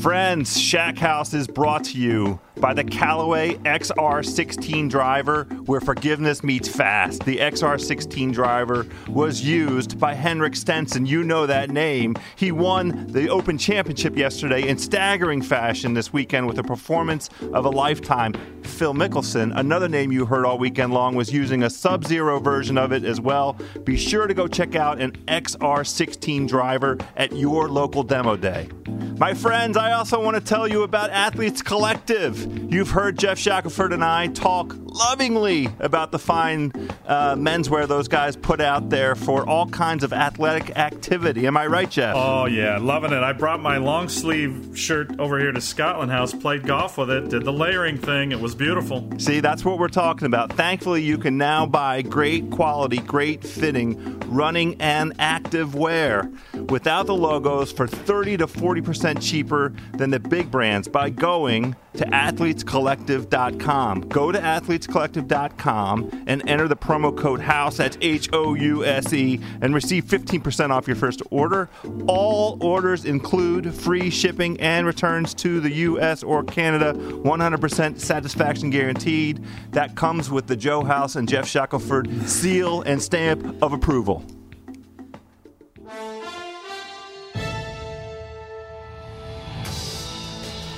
Friends, Shack House is brought to you by the Callaway XR16 driver, where forgiveness meets fast. The XR16 driver was used by Henrik Stenson. You know that name. He won the Open Championship yesterday in staggering fashion this weekend with a performance of a lifetime. Phil Mickelson, another name you heard all weekend long, was using a Sub-Zero version of it as well. Be sure to go check out an XR16 driver at your local demo day. My friends, I also want to tell you about Athletes Collective. You've heard Jeff Shackelford and I talk lovingly about the fine menswear those guys put out there for all kinds of athletic activity. Am I right, Jeff? Oh, yeah. Loving it. I brought my long sleeve shirt over here to Scotland House, played golf with it, did the layering thing. It was beautiful. See, that's what we're talking about. Thankfully, you can now buy great quality, great fitting, running, and active wear without the logos for 30 to 40% cheaper than the big brands by going to athletescollective.com. Go to athletescollective.com and enter the promo code HOUSE, that's H-O-U-S-E, and receive 15% off your first order. All orders include free shipping and returns to the U.S. or Canada, 100% satisfaction guaranteed. That comes with the Joe House and Jeff Shackelford seal and stamp of approval.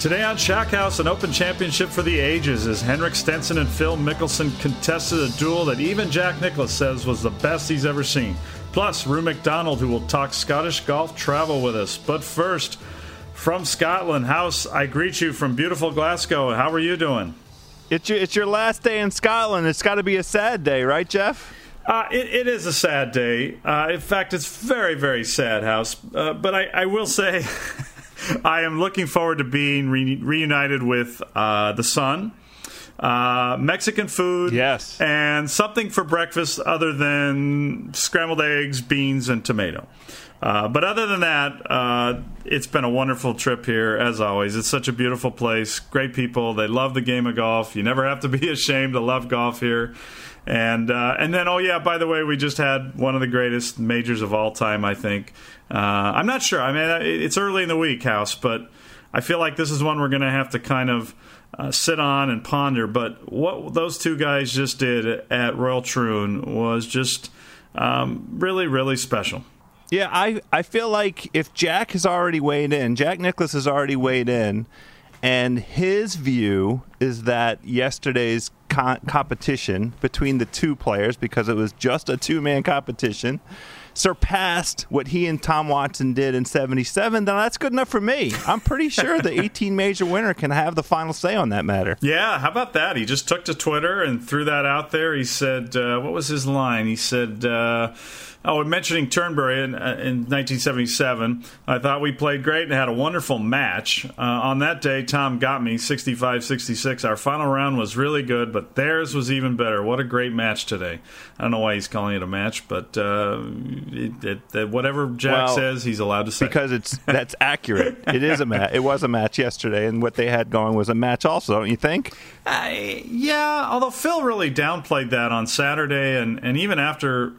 Today on Shack House, an Open Championship for the ages, as Henrik Stenson and Phil Mickelson contested a duel that even Jack Nicklaus says was the best he's ever seen. Plus, Rue MacDonald, who will talk Scottish golf travel with us. But first, from Scotland House, I greet you from beautiful Glasgow. How are you doing? It's your last day in Scotland. It's got to be a sad day, right, Jeff? It is a sad day. In fact, it's very, very sad, House. But I will say... I am looking forward to being reunited with the sun, Mexican food, yes, and something for breakfast other than scrambled eggs, beans, and tomato. But other than that, it's been a wonderful trip here, as always. It's such a beautiful place, great people. They love the game of golf. You never have to be ashamed to love golf here. And then, oh, yeah, by the way, we just had one of the greatest majors of all time, I think. I'm not sure. I mean, it's early in the week, House, but I feel like this is one we're going to have to kind of sit on and ponder. But what those two guys just did at Royal Troon was just really, really special. Yeah, I feel like if Jack Nicklaus has already weighed in, and his view is that yesterday's competition between the two players, because it was just a two-man competition, surpassed what he and Tom Watson did in 77, then that's good enough for me. I'm pretty sure the 18 major winner can have the final say on that matter. Yeah, how about that? He just took to Twitter and threw that out there. He said, what was his line? He said, mentioning Turnberry in 1977, I thought we played great and had a wonderful match. On that day, Tom got me 65-66. Our final round was really good, but theirs was even better. What a great match today. I don't know why he's calling it a match, but whatever Jack says, he's allowed to say. Because that's accurate. It is a match. It was a match yesterday, and what they had going was a match also, don't you think? Yeah, although Phil really downplayed that on Saturday, and even after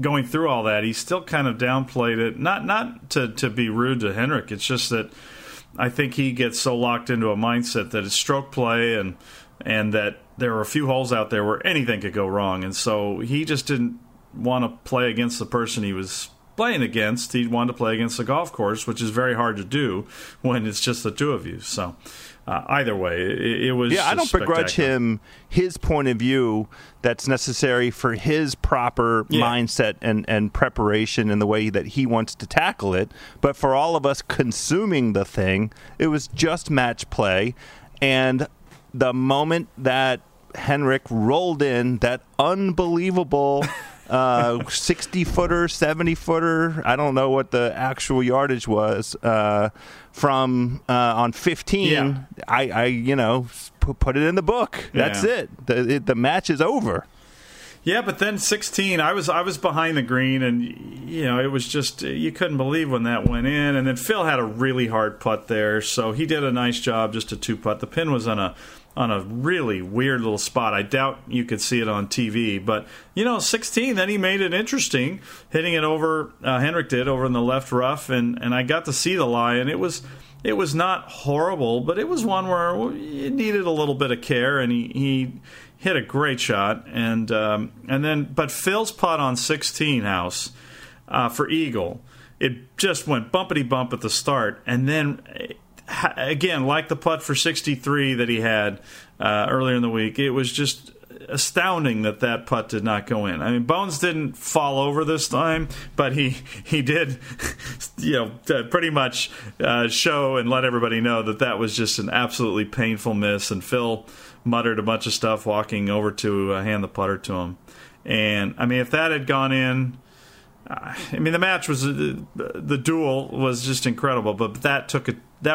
going through all that, he still kind of downplayed it. Not to be rude to Henrik. It's just that I think he gets so locked into a mindset that it's stroke play and that there are a few holes out there where anything could go wrong. And so he just didn't want to play against the person he was playing against. He wanted to play against the golf course, which is very hard to do when it's just the two of you. So either way, it was I don't begrudge him his point of view that's necessary for his proper mindset and preparation in the way that he wants to tackle it. But for all of us consuming the thing, it was just match play. And the moment that Henrik rolled in that unbelievable 60-footer, 70-footer, I don't know what the actual yardage was, from on 15, I put it in the book. That's it. The match is over. Yeah, but then 16, I was behind the green, and it was just, you couldn't believe when that went in. And then Phil had a really hard putt there, so he did a nice job, just a two-putt. The pin was on a really weird little spot. I doubt you could see it on TV, but 16, then he made it interesting, hitting it over, Henrik did, over in the left rough, and I got to see the lie, and it was not horrible, but it was one where it needed a little bit of care, and he hit a great shot, and then Phil's putt on 16 house for eagle, it just went bumpity bump at the start, and then again, like the putt for 63 that he had earlier in the week, it was just astounding that putt did not go in. I mean, Bones didn't fall over this time, but he did, pretty much show and let everybody know that was just an absolutely painful miss. And Phil muttered a bunch of stuff, walking over to hand the putter to him. And I mean, if that had gone in, the match was, the duel was just incredible, but that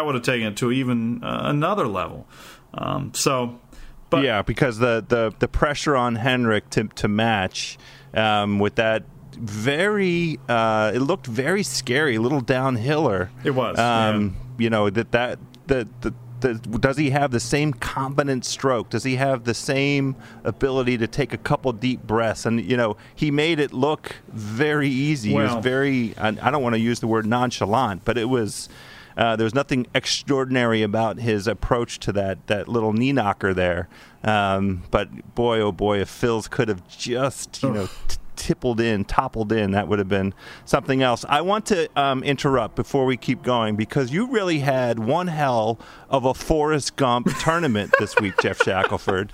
would have taken it to even another level. Because the pressure on Henrik to match with that very, it looked very scary, little downhiller. It was. Does he have the same competent stroke? Does he have the same ability to take a couple deep breaths? And, he made it look very easy. Well, it was very, I don't want to use the word nonchalant, but it was, there was nothing extraordinary about his approach to that little knee knocker there. But boy, oh boy, if Phil's could have just, toppled in, that would have been something else. I want to interrupt before we keep going, because you really had one hell of a Forrest Gump tournament this week, Jeff Shackelford.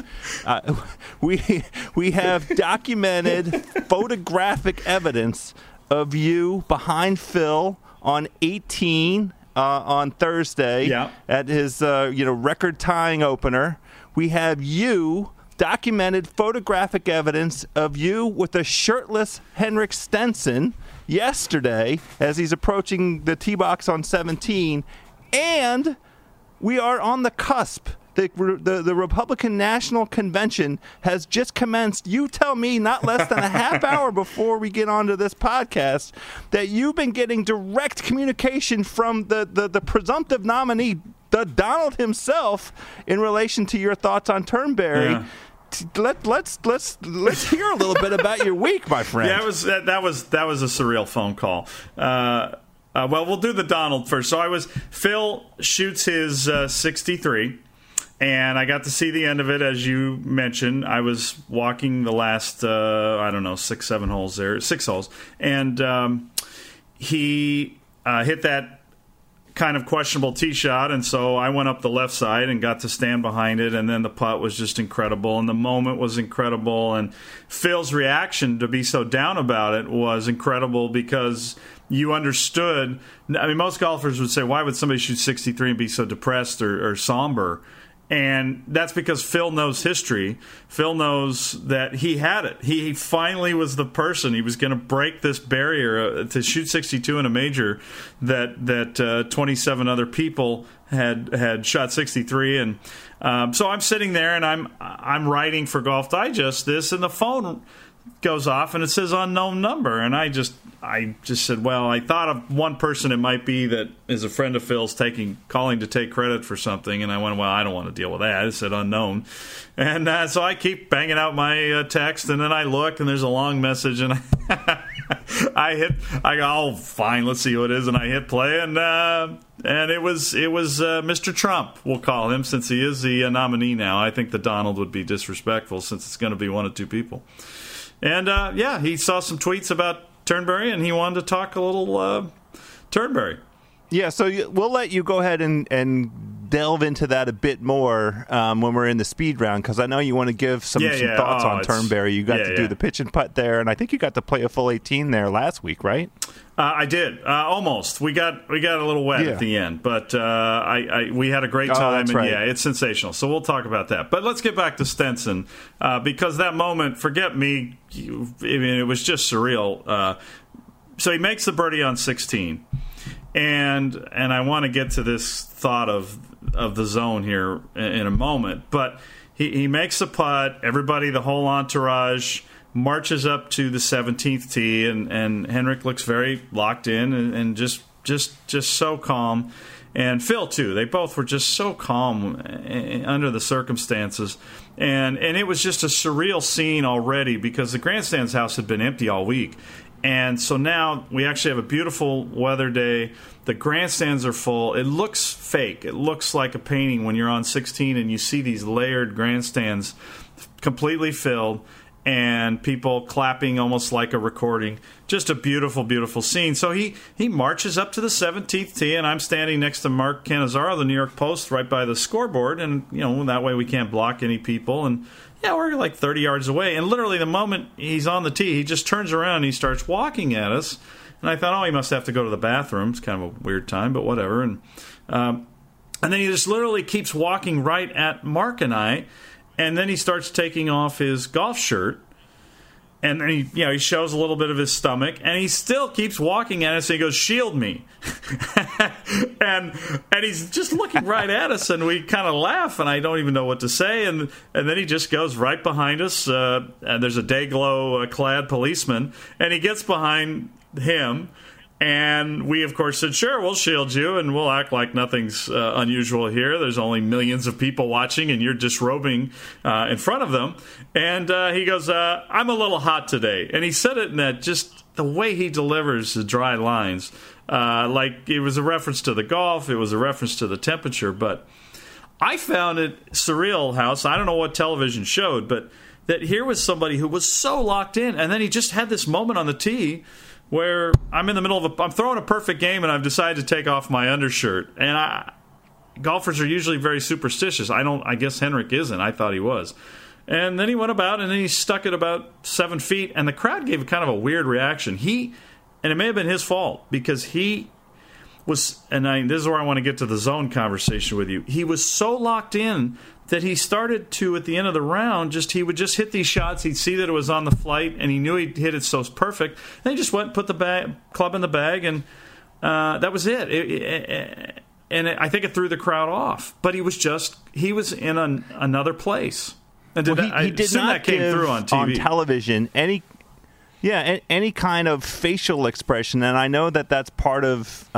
We have documented photographic evidence of you behind Phil on 18 on Thursday at his record-tying opener. We have you documented photographic evidence of you with a shirtless Henrik Stenson yesterday as he's approaching the tee box on 17, and we are on the cusp. The Republican National Convention has just commenced. You tell me not less than a half hour before we get onto this podcast that you've been getting direct communication from the presumptive nominee, the Donald himself, in relation to your thoughts on Turnberry. Yeah. Let's hear a little bit about your week, my friend. Yeah, that was a surreal phone call. We'll do the Donald first. So Phil shoots his 63. And I got to see the end of it, as you mentioned. I was walking the last, 6 holes there. 6 holes. And he hit that kind of questionable tee shot, and so I went up the left side and got to stand behind it, and then the putt was just incredible, and the moment was incredible, and Phil's reaction to be so down about it was incredible because you understood. I mean, most golfers would say, why would somebody shoot 63 and be so depressed or somber? And that's because Phil knows history. Phil knows that he had it. He finally was the person. He was going to break this barrier to shoot 62 in a major that 27 other people had shot 63. And so I'm sitting there, and I'm writing for Golf Digest this, and the phone goes off, and it says unknown number. And I just said, well, I thought of one person it might be that is a friend of Phil's calling to take credit for something. And I went, well, I don't want to deal with that. It said unknown. And so I keep banging out my text, and then I look, and there's a long message, and I go, oh, fine, let's see who it is. And I hit play, and it was Mr. Trump, we'll call him, since he is the nominee now. I think the Donald would be disrespectful since it's going to be one of two people. And, yeah, he saw some tweets about Turnberry, and he wanted to talk a little Turnberry. Yeah, so we'll let you go ahead and delve into that a bit more when we're in the speed round, because I know you want to give some thoughts on Turnberry. You got to do the pitch and putt there, and I think you got to play a full 18 there last week, right? I did, almost. We got a little wet at the end, but we had a great time, and it's sensational. So we'll talk about that. But let's get back to Stenson, because that moment, forget me, it was just surreal. So he makes the birdie on 16, and I want to get to this thought of the zone here in a moment. But he makes the putt. Everybody, the whole entourage, marches up to the 17th tee, and Henrik looks very locked in and just so calm. And Phil, too. They both were just so calm under the circumstances. And it was just a surreal scene already because the grandstand's house had been empty all week. And so now we actually have a beautiful weather day. The grandstands are full. It looks fake. It looks like a painting when you're on 16 and you see these layered grandstands completely filled, and people clapping almost like a recording. Just a beautiful, beautiful scene. So he marches up to the 17th tee, and I'm standing next to Mark Cannizzaro, the New York Post, right by the scoreboard, and that way we can't block any people. And yeah, we're like 30 yards away, and literally the moment he's on the tee, he just turns around and he starts walking at us. And I thought, oh, he must have to go to the bathroom. It's kind of a weird time, but whatever. And then he just literally keeps walking right at Mark and I. And then he starts taking off his golf shirt, and then he shows a little bit of his stomach, and he still keeps walking at us, and he goes, "Shield me," and he's just looking right at us, and we kind of laugh, and I don't even know what to say, and then he just goes right behind us, and there's a day-glow clad policeman, and he gets behind him. And we, of course, said, sure, we'll shield you, and we'll act like nothing's unusual here. There's only millions of people watching, and you're disrobing in front of them. And he goes, I'm a little hot today. And he said it in that, just the way he delivers the dry lines. Like it was a reference to the golf. It was a reference to the temperature. But I found it surreal, House. I don't know what television showed, but that here was somebody who was so locked in. And then he just had this moment on the tee where I'm in the middle of I'm throwing a perfect game, and I've decided to take off my undershirt. And golfers are usually very superstitious. I guess Henrik isn't. I thought he was. And then he went about, and then he stuck it about 7 feet, and the crowd gave kind of a weird reaction. And it may have been his fault, because he was, this is where I want to get to the zone conversation with you. He was so locked in that he started to, at the end of the round, he would just hit these shots. He'd see that it was on the flight, and he knew he'd hit it so perfect. And he just went and put the club in the bag, and that was it. And I think it threw the crowd off. But he was in another place. And he did not that came give through on TV. On television any kind of facial expression, and I know that that's part of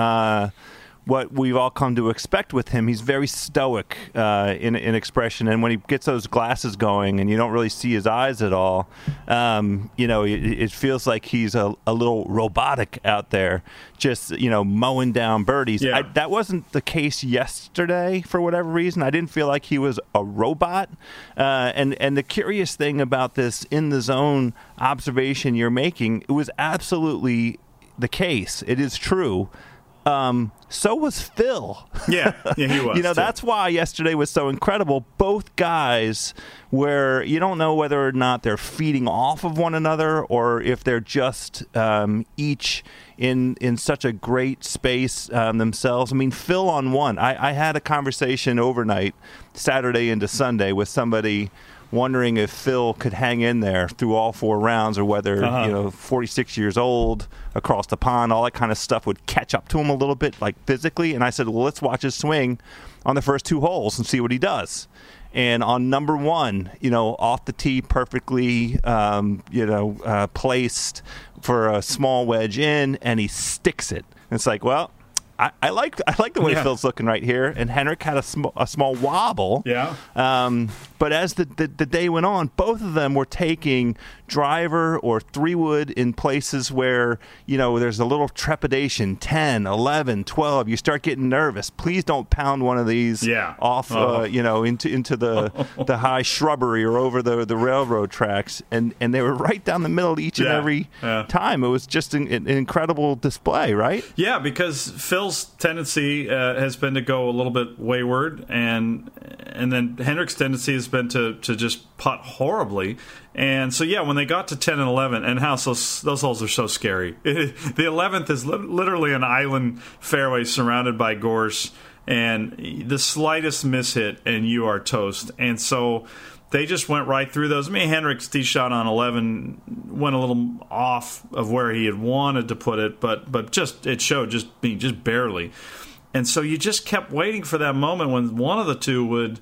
what we've all come to expect with him. He's very stoic in expression, and when he gets those glasses going and you don't really see his eyes at all, it feels like he's a little robotic out there, just mowing down birdies. Yeah. That wasn't the case yesterday for whatever reason. I didn't feel like he was a robot. And the curious thing about this in the zone observation you're making, it was absolutely the case. It is true. So was Phil. Yeah, he was. That's why yesterday was so incredible. Both guys where you don't know whether or not they're feeding off of one another or if they're just each in such a great space themselves. I mean, Phil on one. I had a conversation overnight, Saturday into Sunday, with somebody wondering if Phil could hang in there through all four rounds or whether, 46 years old, across the pond, all that kind of stuff would catch up to him a little bit, like physically. And I said, well, let's watch his swing on the first two holes and see what he does. And on number one, off the tee, perfectly, placed for a small wedge in, and he sticks it. And it's like, well, I like the way Phil's looking right here, and Henrik had a small wobble. Yeah. But as the day went on, both of them were taking driver or three wood in places where, there's a little trepidation, 10, 11, 12. You start getting nervous. Please don't pound one of these off, into the high shrubbery or over the railroad tracks. And they were right down the middle each and every time. It was just an incredible display, right? Yeah, because Phil's tendency has been to go a little bit wayward, and then Henrik's tendency has been to just putt horribly. And so, when they got to 10 and 11, and how those holes are so scary. The 11th is literally an island fairway surrounded by gorse, and the slightest mishit, and you are toast. And so they just went right through those. I mean, Henrik's tee shot on 11 went a little off of where he had wanted to put it, but just it showed just barely. And so you just kept waiting for that moment when one of the two would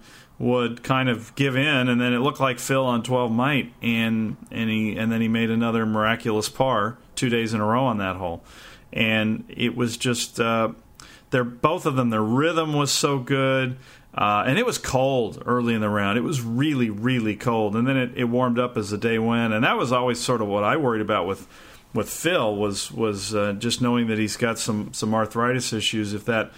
kind of give in, and then it looked like Phil on 12 might, and then he made another miraculous par 2 days in a row on that hole, and it was just they're both of them. Their rhythm was so good. And it was cold early in the round. It was really, really cold. And then it warmed up as the day went. And that was always sort of what I worried about with Phil was just knowing that he's got some arthritis issues, if that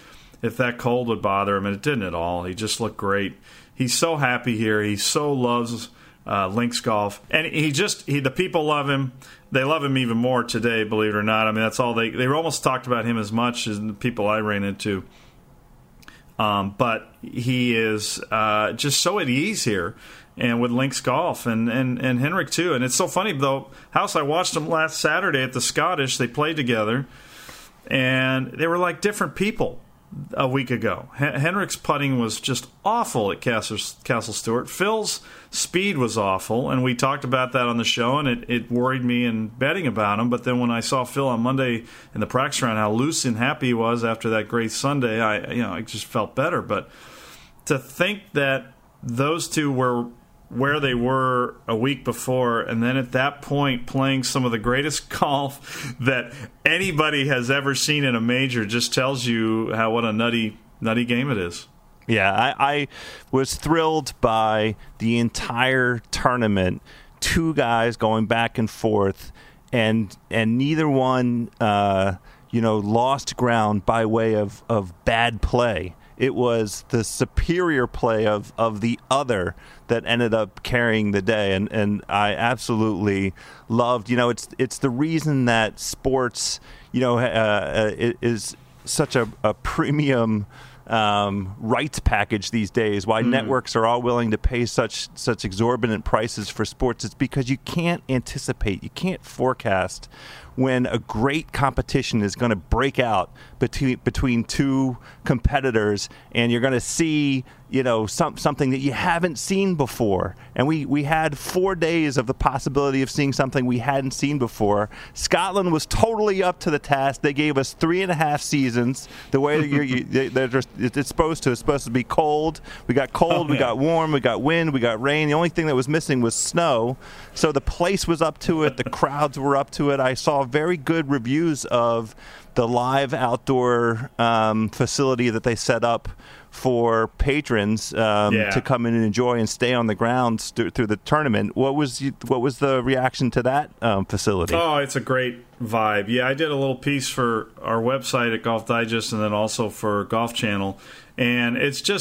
cold would bother him. And it didn't at all. He just looked great. He's so happy here. He so loves links golf. And the people love him. They love him even more today, believe it or not. I mean, that's all they almost talked about him as much as the people I ran into. But he is just so at ease here, and with links golf, and Henrik too. And it's so funny though. I watched him last Saturday at the Scottish. They played together, and they were like different people a week ago. Henrik's putting was just awful at Castle Stuart. Phil's speed was awful, and we talked about that on the show, and it worried me in betting about him. But then when I saw Phil on Monday in the practice round, how loose and happy he was after that great Sunday, I just felt better. But to think that those two were where they were a week before, and then at that point playing some of the greatest golf that anybody has ever seen in a major, just tells you what a nutty game it is. Yeah, I was thrilled by the entire tournament. Two guys going back and forth, and neither one lost ground by way of bad play. It was the superior play of the other that ended up carrying the day, and I absolutely loved. It's the reason that sports, is such a premium rights package these days. Why networks are all willing to pay such exorbitant prices for sports? It's because you can't anticipate, you can't forecast when a great competition is going to break out between two competitors, and you're going to see something that you haven't seen before. And we had 4 days of the possibility of seeing something we hadn't seen before. Scotland was totally up to the task. They gave us 3.5 seasons. The way it's supposed to be cold. We got cold, we got warm, we got wind, we got rain. The only thing that was missing was snow. So the place was up to it. The crowds were up to it. I saw very good reviews of the live outdoor facility that they set up for patrons to come in and enjoy and stay on the grounds through the tournament. What was the reaction to that facility? Oh, it's a great vibe. Yeah, I did a little piece for our website at Golf Digest, and then also for Golf Channel. And it's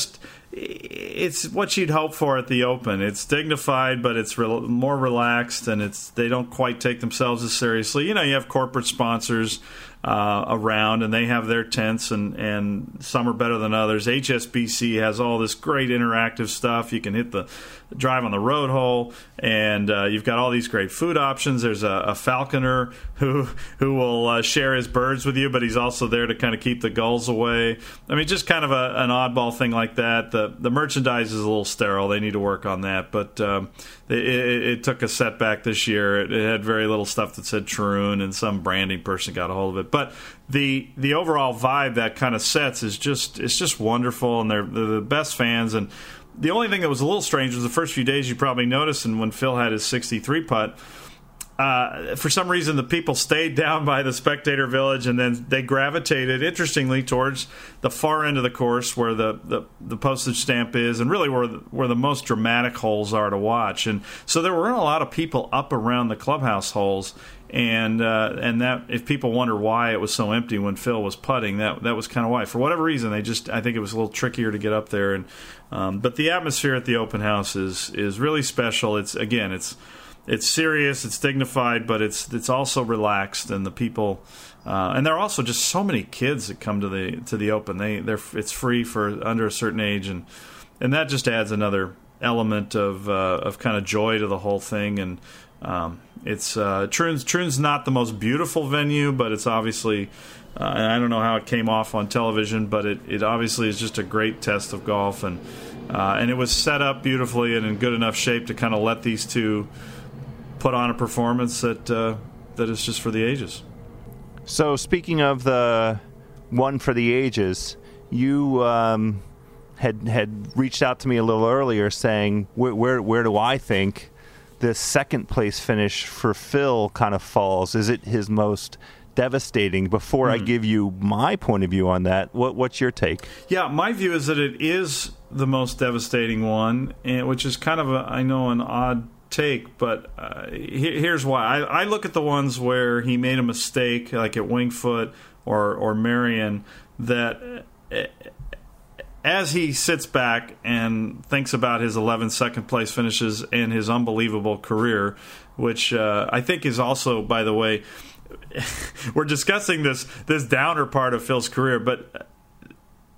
what you'd hope for at the Open. It's dignified, but it's more relaxed, and they don't quite take themselves as seriously. You have corporate sponsors. around, and they have their tents, and some are better than others. HSBC has all this great interactive stuff. You can hit the drive on the road hole, and you've got all these great food options. There's a falconer who will share his birds with you, but he's also there to kind of keep the gulls away. I mean, just kind of an oddball thing like that. The merchandise is a little sterile. They need to work on that, but it took a setback this year. It had very little stuff that said Troon, and some branding person got a hold of it. But the overall vibe that kind of sets is just wonderful, and they're the best fans. And the only thing that was a little strange was the first few days you probably noticed, and when Phil had his 63 putt, for some reason the people stayed down by the spectator village, and then they gravitated, interestingly, towards the far end of the course where the postage stamp is, and really where the most dramatic holes are to watch. And so there weren't a lot of people up around the clubhouse holes. And that, if people wonder why it was so empty when Phil was putting, that was kind of why. For whatever reason, I think it was a little trickier to get up there. And but the atmosphere at the open house is really special. It's serious, it's dignified, but it's also relaxed, and the people. And there are also just so many kids that come to the open. It's free for under a certain age, and that just adds another element of kind of joy to the whole thing. And it's Troon's not the most beautiful venue, but it's obviously, and I don't know how it came off on television, but it obviously is just a great test of golf, and it was set up beautifully and in good enough shape to kind of let these two put on a performance that is just for the ages. So speaking of the one for the ages, you had reached out to me a little earlier saying, where do I think this second place finish for Phil kind of falls? Is it his most devastating? Before I give you my point of view on that, what's your take? Yeah, my view is that it is the most devastating one, and which is kind of an odd take, but here's why. I look at the ones where he made a mistake, like at Wingfoot or Marion, that as he sits back and thinks about his 11 second-place finishes and his unbelievable career, which I think is also, by the way, we're discussing this downer part of Phil's career, but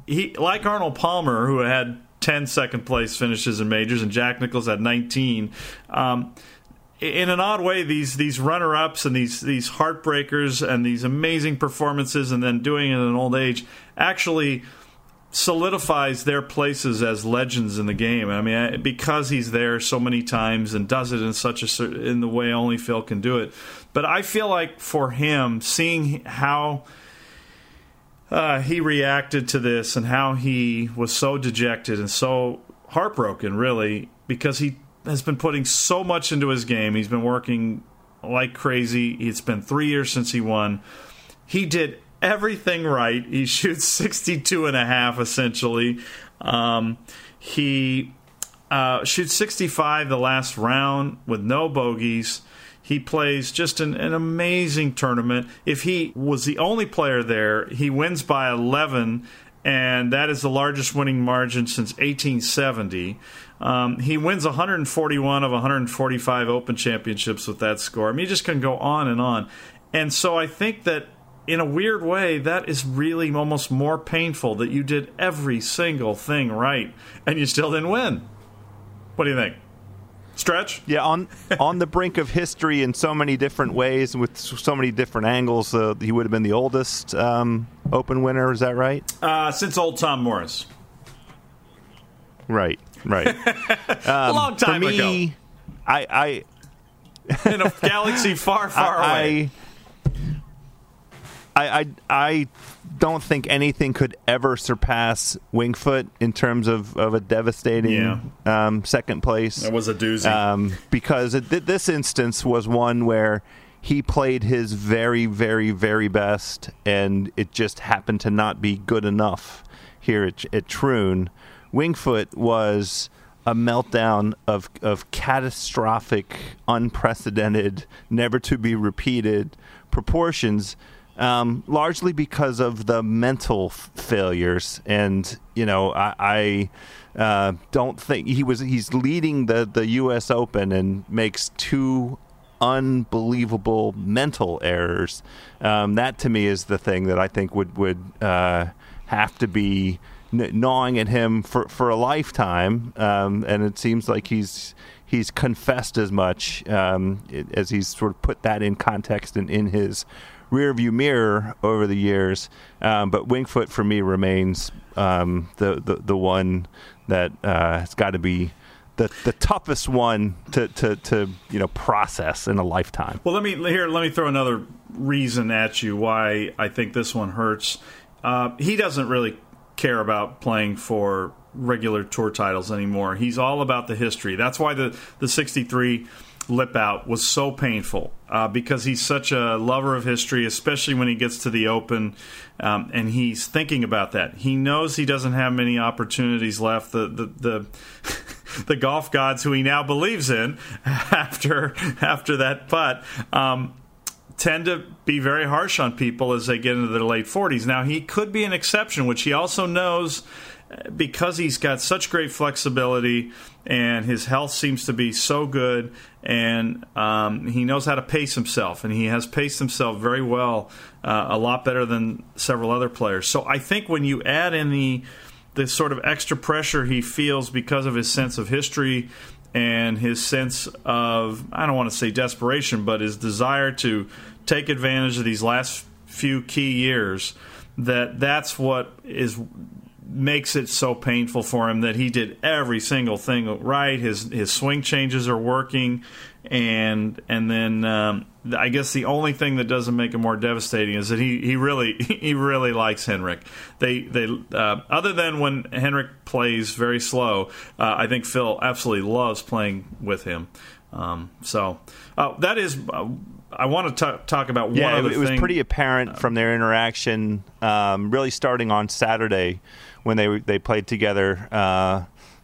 he, like Arnold Palmer, who had 10 second-place finishes in majors, and Jack Nicklaus had 19, in an odd way, these runner-ups and these heartbreakers and these amazing performances and then doing it in an old age actually solidifies their places as legends in the game. I mean, because he's there so many times and does it in in the way only Phil can do it. But I feel like for him, seeing how he reacted to this and how he was so dejected and so heartbroken, really, because he has been putting so much into his game. He's been working like crazy. It's been 3 years since he won. He did everything right. He shoots 62.5 essentially. He shoots 65 the last round with no bogeys. He plays just an amazing tournament. If he was the only player there, he wins by 11, and that is the largest winning margin since 1870. He wins 141 of 145 Open Championships with that score. I mean, you just can go on. And so I think that in a weird way, that is really almost more painful, that you did every single thing right and you still didn't win. What do you think? Stretch? Yeah, on the brink of history in so many different ways, with so many different angles, he would have been the oldest Open winner, is that right? Since old Tom Morris. Right. A long time ago. For me, I in a galaxy far, far away. I don't think anything could ever surpass Wingfoot in terms of a devastating second place. That was a doozy. Because this instance was one where he played his very, very, very best, and it just happened to not be good enough here at Troon. Wingfoot was a meltdown of catastrophic, unprecedented, never-to-be-repeated proportions, largely because of the mental failures. And, you know, I don't think he's leading the U.S. Open and makes two unbelievable mental errors. That to me is the thing that I think would have to be gnawing at him for a lifetime. And it seems like he's confessed as much as he's sort of put that in context and in his rearview mirror over the years. But Wingfoot for me remains the one that has got to be the toughest one to process in a lifetime. Well, let me throw another reason at you why I think this one hurts. He doesn't really care about playing for regular tour titles anymore. He's all about the history. That's why the 63 lip out was so painful, because he's such a lover of history, especially when he gets to the Open, and he's thinking about that. He knows he doesn't have many opportunities left. The golf gods, who he now believes in after that putt, tend to be very harsh on people as they get into their late 40s. Now, he could be an exception, which he also knows, because he's got such great flexibility and his health seems to be so good, and he knows how to pace himself, and he has paced himself very well, a lot better than several other players. So I think when you add in the sort of extra pressure he feels because of his sense of history and his sense of, I don't want to say desperation, but his desire to take advantage of these last few key years, that's what makes it so painful for him, that he did every single thing right. His swing changes are working, and then I guess the only thing that doesn't make it more devastating is that he really likes Henrik. They other than when Henrik plays very slow, I think Phil absolutely loves playing with him. That is. I want to talk about one other thing. It was pretty apparent from their interaction, really starting on Saturday when they played together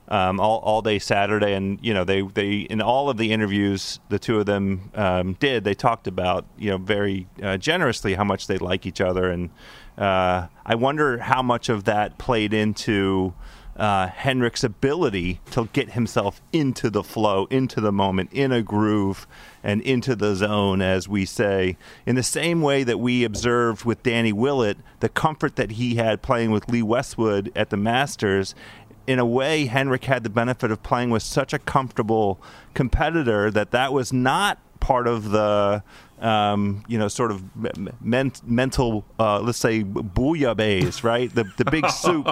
all day Saturday. And, they in all of the interviews the two of them they talked about, very generously how much they like each other. And I wonder how much of that played into Henrik's ability to get himself into the flow, into the moment, in a groove, and into the zone, as we say, in the same way that we observed with Danny Willett the comfort that he had playing with Lee Westwood at the Masters. In a way, Henrik had the benefit of playing with such a comfortable competitor that was not part of the sort of mental, let's say, bouillabaisse, right? The big soup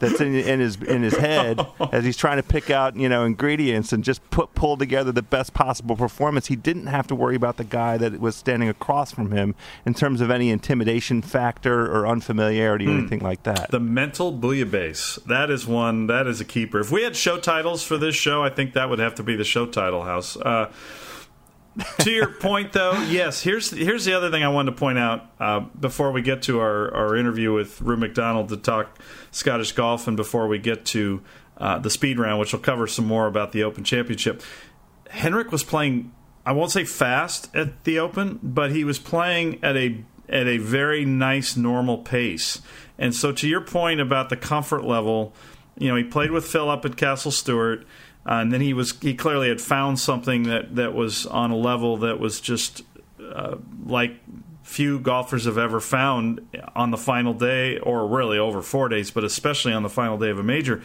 that's in his head as he's trying to pick out, ingredients and just pull together the best possible performance. He didn't have to worry about the guy that was standing across from him in terms of any intimidation factor or unfamiliarity or anything like that. The mental bouillabaisse, that is one, that is a keeper. If we had show titles for this show, I think that would have to be the show title, House. To your point, though, yes, here's the other thing I wanted to point out before we get to our interview with Rue MacDonald to talk Scottish golf, and before we get to the speed round, which will cover some more about the Open Championship. Henrik was playing, I won't say fast at the Open, but he was playing at a very nice, normal pace. And so to your point about the comfort level, he played with Phil up at Castle Stuart, and then he clearly had found something that was on a level that was just like few golfers have ever found on the final day, or really over 4 days, but especially on the final day of a major.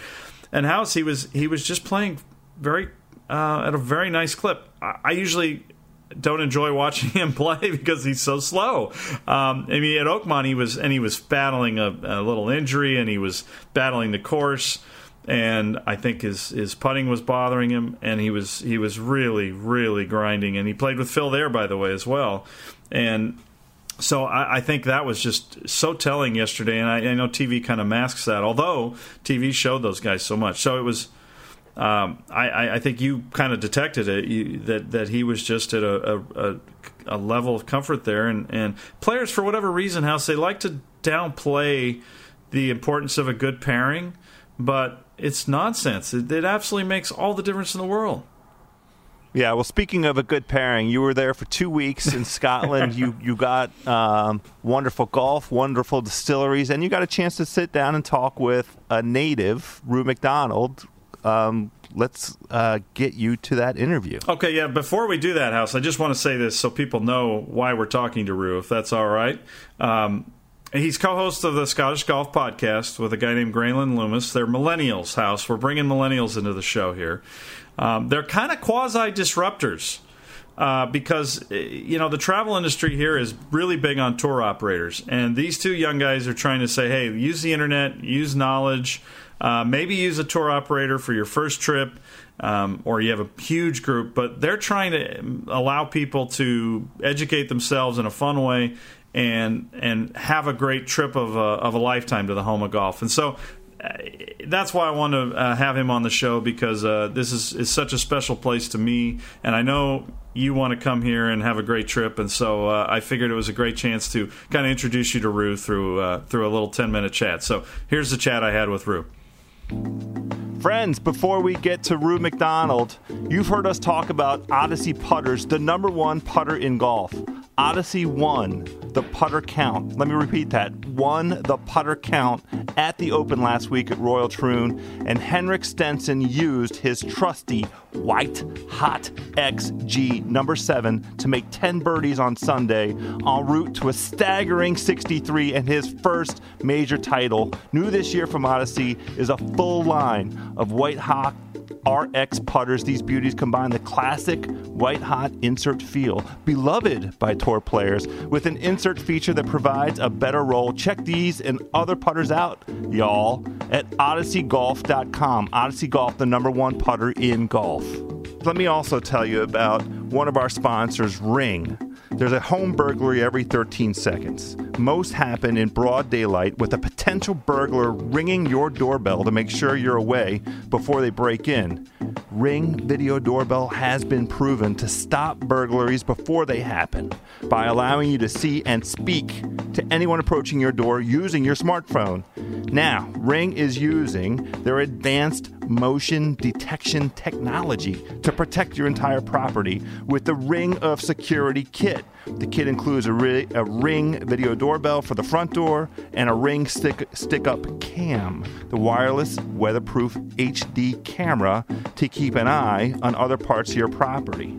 And House, he was just playing very at a very nice clip. I usually don't enjoy watching him play because he's so slow. At Oakmont he was battling a little injury, and he was battling the course. And I think his putting was bothering him, and he was really, really grinding. And he played with Phil there, by the way, as well. And so I think that was just so telling yesterday. And I know TV kind of masks that, although TV showed those guys so much. So it was, I think you kind of detected it, that he was just at a level of comfort there. And players, for whatever reason, House, they like to downplay the importance of a good pairing. But it's nonsense. It absolutely makes all the difference in the world. Yeah, well, speaking of a good pairing, you were there for 2 weeks in Scotland. You got wonderful golf, wonderful distilleries, and you got a chance to sit down and talk with a native, Rue MacDonald, let's get you to that interview. Okay, yeah. Before we do that, House, I just want to say this so people know why we're talking to Rue, if that's all right. He's co-host of the Scottish Golf Podcast with a guy named Graylin Loomis. They're millennials, House. We're bringing millennials into the show here. They're kind of quasi-disruptors because, you know, the travel industry here is really big on tour operators. And these two young guys are trying to say, hey, use the internet, use knowledge, maybe use a tour operator for your first trip. Or you have a huge group, but they're trying to allow people to educate themselves in a fun way and have a great trip of a lifetime to the home of golf. And so that's why I want to have him on the show, because this is such a special place to me, and I know you want to come here and have a great trip, and so I figured it was a great chance to kind of introduce you to Rue through a little 10-minute chat. So here's the chat I had with Rue. Friends, before we get to Rue MacDonald, you've heard us talk about Odyssey putters, the number one putter in golf. Odyssey won the putter count. Let me repeat that. Won the putter count at the Open last week at Royal Troon, and Henrik Stenson used his trusty white hot XG number 7 to make 10 birdies on Sunday en route to a staggering 63 and his first major title. New this year from Odyssey is a full line of White Hot RX putters. These beauties combine the classic White Hot insert feel, beloved by tour players, with an insert feature that provides a better roll. Check these and other putters out, y'all, at odysseygolf.com. Odyssey Golf, the number one putter in golf. Let me also tell you about one of our sponsors, Ring. There's a home burglary every 13 seconds. Most happen in broad daylight, with a potential burglar ringing your doorbell to make sure you're away before they break in. Ring Video Doorbell has been proven to stop burglaries before they happen by allowing you to see and speak to anyone approaching your door using your smartphone. Now, Ring is using their advanced motion detection technology to protect your entire property with the Ring of Security Kit. The kit includes a Ring Video Doorbell for the front door and a Ring stick-up cam, the wireless weatherproof HD camera to keep an eye on other parts of your property.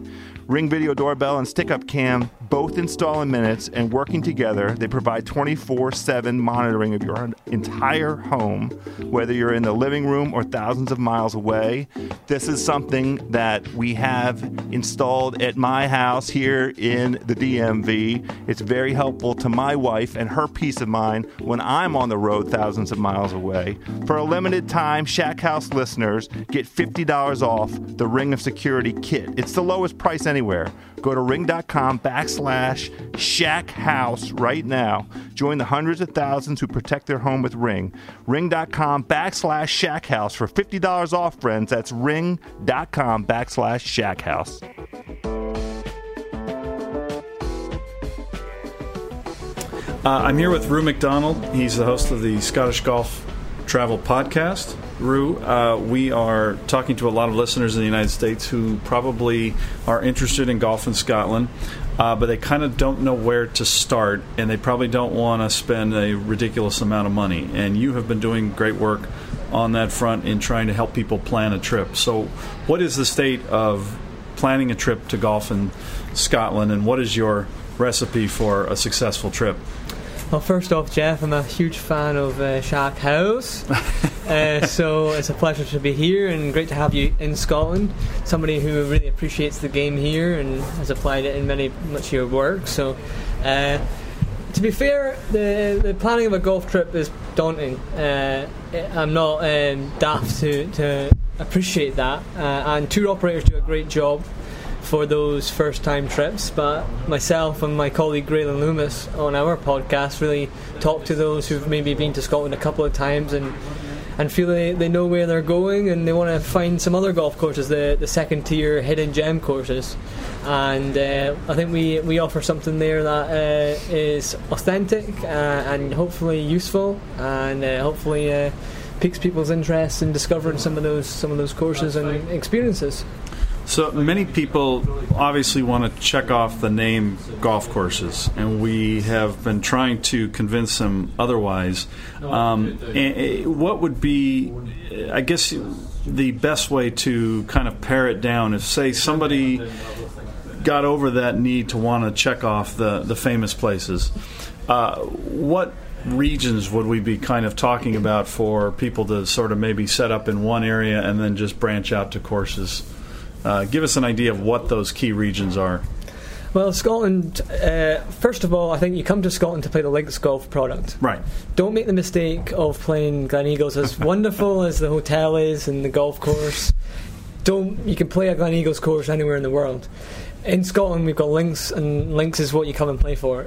Ring Video Doorbell and stick-up cam both install in minutes, and working together, they provide 24/7 monitoring of your entire home, whether you're in the living room or thousands of miles away. This is something that we have installed at my house here in the DMV. It's very helpful to my wife and her peace of mind when I'm on the road thousands of miles away. For a limited time, Shack House listeners get $50 off the Ring of Security Kit. It's the lowest price anywhere. Go to ring.com/Shack House right now. Join the hundreds of thousands who protect their home with Ring. Ring.com/Shack House for $50 off, friends. That's ring.com/Shack House. I'm here with Rue MacDonald. He's the host of the Scottish Golf Travel Podcast. Rue, we are talking to a lot of listeners in the United States who probably are interested in golf in Scotland, but they kind of don't know where to start, and they probably don't want to spend a ridiculous amount of money. And you have been doing great work on that front in trying to help people plan a trip. So what is the state of planning a trip to golf in Scotland, and what is your recipe for a successful trip? Well, first off, Jeff, I'm a huge fan of Shack House, so it's a pleasure to be here and great to have you in Scotland, somebody who really appreciates the game here and has applied it in much of your work. So, to be fair, the planning of a golf trip is daunting. I'm not daft to appreciate that, and tour operators do a great job for those first-time trips, but myself and my colleague Graylin Loomis on our podcast really talk to those who've maybe been to Scotland a couple of times and feel they know where they're going and they want to find some other golf courses, the second-tier hidden gem courses. And I think we offer something there that is authentic and hopefully useful and hopefully piques people's interest in discovering some of those courses and experiences. So many people obviously want to check off the name golf courses, and we have been trying to convince them otherwise. And what would be, I guess, the best way to kind of pare it down if, say, somebody got over that need to want to check off the famous places? What regions would we be kind of talking about for people to sort of maybe set up in one area and then just branch out to courses? Give us an idea of what those key regions are. Well, Scotland, first of all, I think you come to Scotland to play the Links Golf product. Right. Don't make the mistake of playing Gleneagles. As wonderful as the hotel is and the golf course, you can play a Gleneagles course anywhere in the world. In Scotland, we've got Links, and Links is what you come and play for.